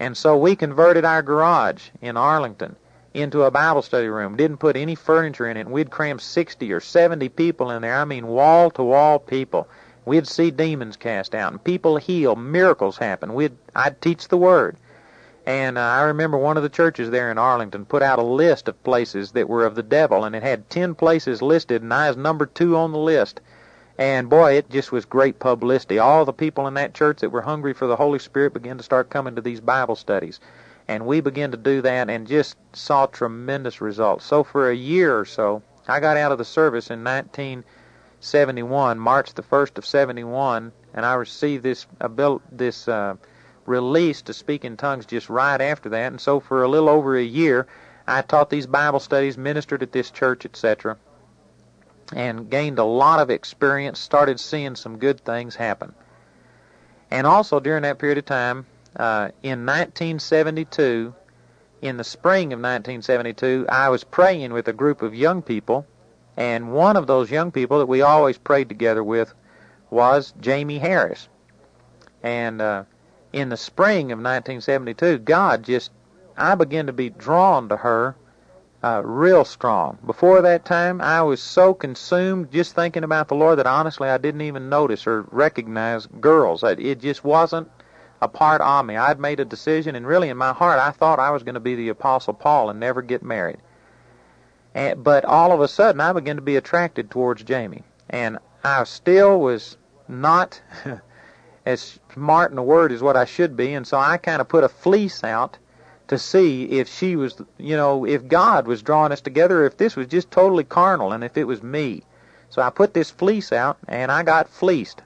And so we converted our garage in Arlington into a Bible study room, didn't put any furniture in it, and we'd cram 60 or 70 people in there. I mean, wall-to-wall people. We'd see demons cast out, and people heal, miracles happen. I'd teach the Word. And I remember one of the churches there in Arlington put out a list of places that were of the devil, and it had 10 places listed, and I was number 2 on the list. And, boy, it just was great publicity. All the people in that church that were hungry for the Holy Spirit began to start coming to these Bible studies. And we began to do that and just saw tremendous results. So for a year or so, I got out of the service in 1971, March the 1st of 71, and I received this release to speak in tongues just right after that. And so for a little over a year, I taught these Bible studies, ministered at this church, etc., and gained a lot of experience, started seeing some good things happen. And also during that period of time, in 1972, in the spring of 1972, I was praying with a group of young people, and one of those young people that we always prayed together with was Jamie Harris. And in the spring of 1972, I began to be drawn to her real strong. Before that time, I was so consumed just thinking about the Lord that honestly I didn't even notice or recognize girls. It just wasn't a part of me. I'd made a decision, and really in my heart I thought I was going to be the Apostle Paul and never get married. But all of a sudden I began to be attracted towards Jamie, and I still was not as smart in the Word as what I should be, and so I kind of put a fleece out to see if she was, if God was drawing us together, if this was just totally carnal and if it was me. So I put this fleece out, and I got fleeced.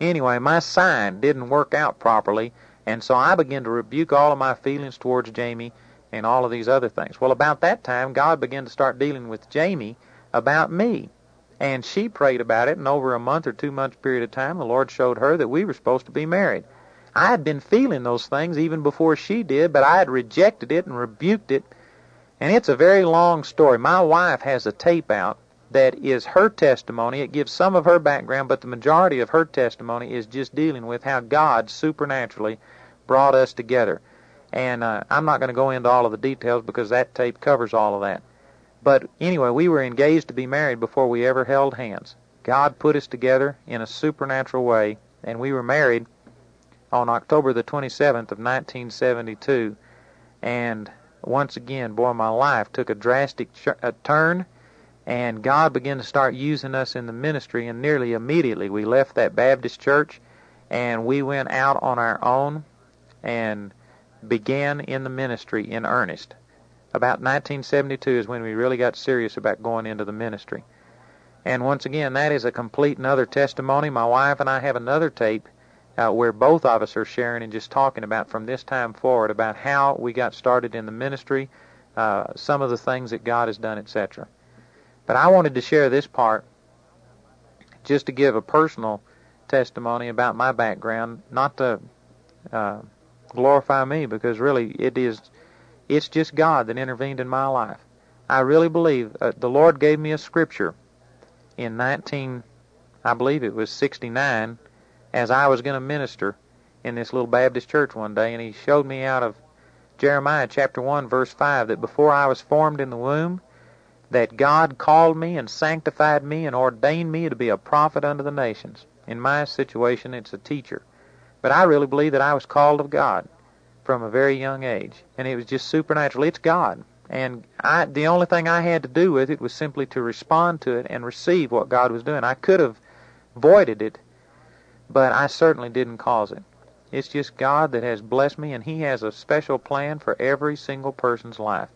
Anyway, my sign didn't work out properly, and so I began to rebuke all of my feelings towards Jamie and all of these other things. Well, about that time, God began to start dealing with Jamie about me, and she prayed about it, and over a month or 2 months period of time, the Lord showed her that we were supposed to be married. I had been feeling those things even before she did, but I had rejected it and rebuked it, and it's a very long story. My wife has a tape out that is her testimony. It gives some of her background, but the majority of her testimony is just dealing with how God supernaturally brought us together. And I'm not going to go into all of the details because that tape covers all of that. But anyway, we were engaged to be married before we ever held hands. God put us together in a supernatural way, and we were married on October the 27th of 1972. And once again, boy, my life took a drastic turn. And God began to start using us in the ministry, and nearly immediately we left that Baptist church, and we went out on our own and began in the ministry in earnest. About 1972 is when we really got serious about going into the ministry. And once again, that is a complete and other testimony. My wife and I have another tape where both of us are sharing and just talking about from this time forward about how we got started in the ministry, some of the things that God has done, etc. But I wanted to share this part just to give a personal testimony about my background, not to glorify me, because really it's just God that intervened in my life. I really believe the Lord gave me a scripture in 69, as I was going to minister in this little Baptist church one day, and he showed me out of Jeremiah chapter 1, verse 5, that before I was formed in the womb, that God called me and sanctified me and ordained me to be a prophet unto the nations. In my situation, it's a teacher. But I really believe that I was called of God from a very young age, and it was just supernatural. It's God. And the only thing I had to do with it was simply to respond to it and receive what God was doing. I could have voided it, but I certainly didn't cause it. It's just God that has blessed me, and He has a special plan for every single person's life.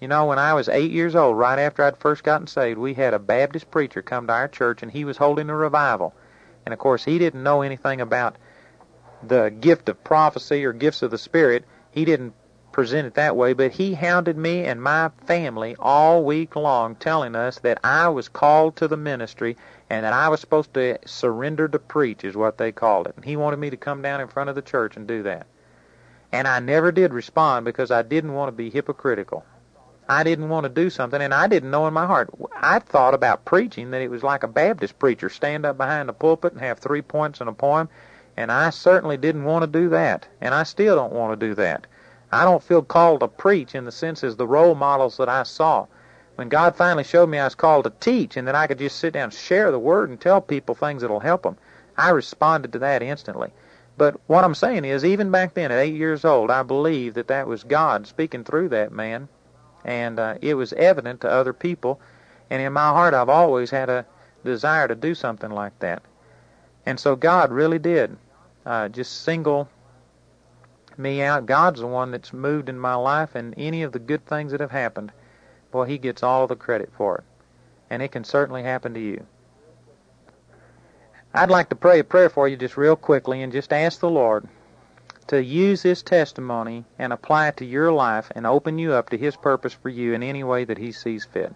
You know, when I was 8 years old, right after I'd first gotten saved, we had a Baptist preacher come to our church, and he was holding a revival. And, of course, he didn't know anything about the gift of prophecy or gifts of the Spirit. He didn't present it that way, but he hounded me and my family all week long telling us that I was called to the ministry and that I was supposed to surrender to preach is what they called it. And he wanted me to come down in front of the church and do that. And I never did respond because I didn't want to be hypocritical. I didn't want to do something, and I didn't know in my heart. I thought about preaching that it was like a Baptist preacher, stand up behind the pulpit and have 3 points and a poem, and I certainly didn't want to do that, and I still don't want to do that. I don't feel called to preach in the sense as the role models that I saw. When God finally showed me I was called to teach and that I could just sit down and share the Word and tell people things that will help them, I responded to that instantly. But what I'm saying is, even back then at 8 years old, I believed that that was God speaking through that man, and it was evident to other people. And in my heart, I've always had a desire to do something like that. And so God really did just single me out. God's the one that's moved in my life, and any of the good things that have happened, well, He gets all the credit for it. And it can certainly happen to you. I'd like to pray a prayer for you just real quickly and just ask the Lord to use this testimony and apply it to your life and open you up to His purpose for you in any way that He sees fit.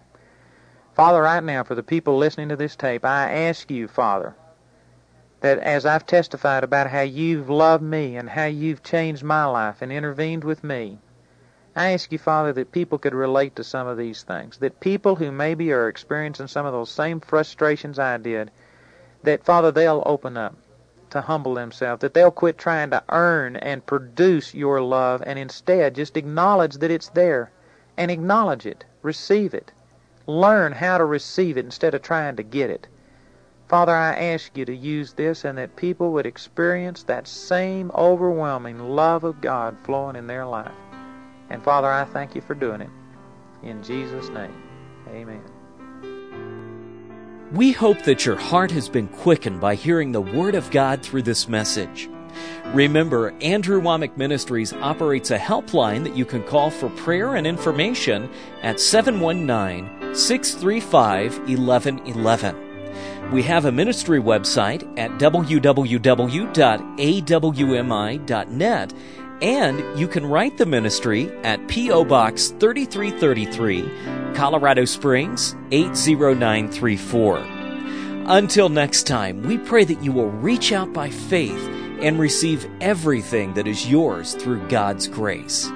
Father, right now, for the people listening to this tape, I ask you, Father, that as I've testified about how you've loved me and how you've changed my life and intervened with me, I ask you, Father, that people could relate to some of these things, that people who maybe are experiencing some of those same frustrations I did, that, Father, they'll open up to humble themselves, that they'll quit trying to earn and produce your love and instead just acknowledge that it's there and acknowledge it, receive it, learn how to receive it instead of trying to get it. Father, I ask you to use this and that people would experience that same overwhelming love of God flowing in their life. And Father, I thank you for doing it. In Jesus' name, amen. We hope that your heart has been quickened by hearing the Word of God through this message. Remember, Andrew Womack Ministries operates a helpline that you can call for prayer and information at 719-635-1111. We have a ministry website at www.awmi.net, and you can write the ministry at P.O. Box 3333, Colorado Springs 80934. Until next time, we pray that you will reach out by faith and receive everything that is yours through God's grace.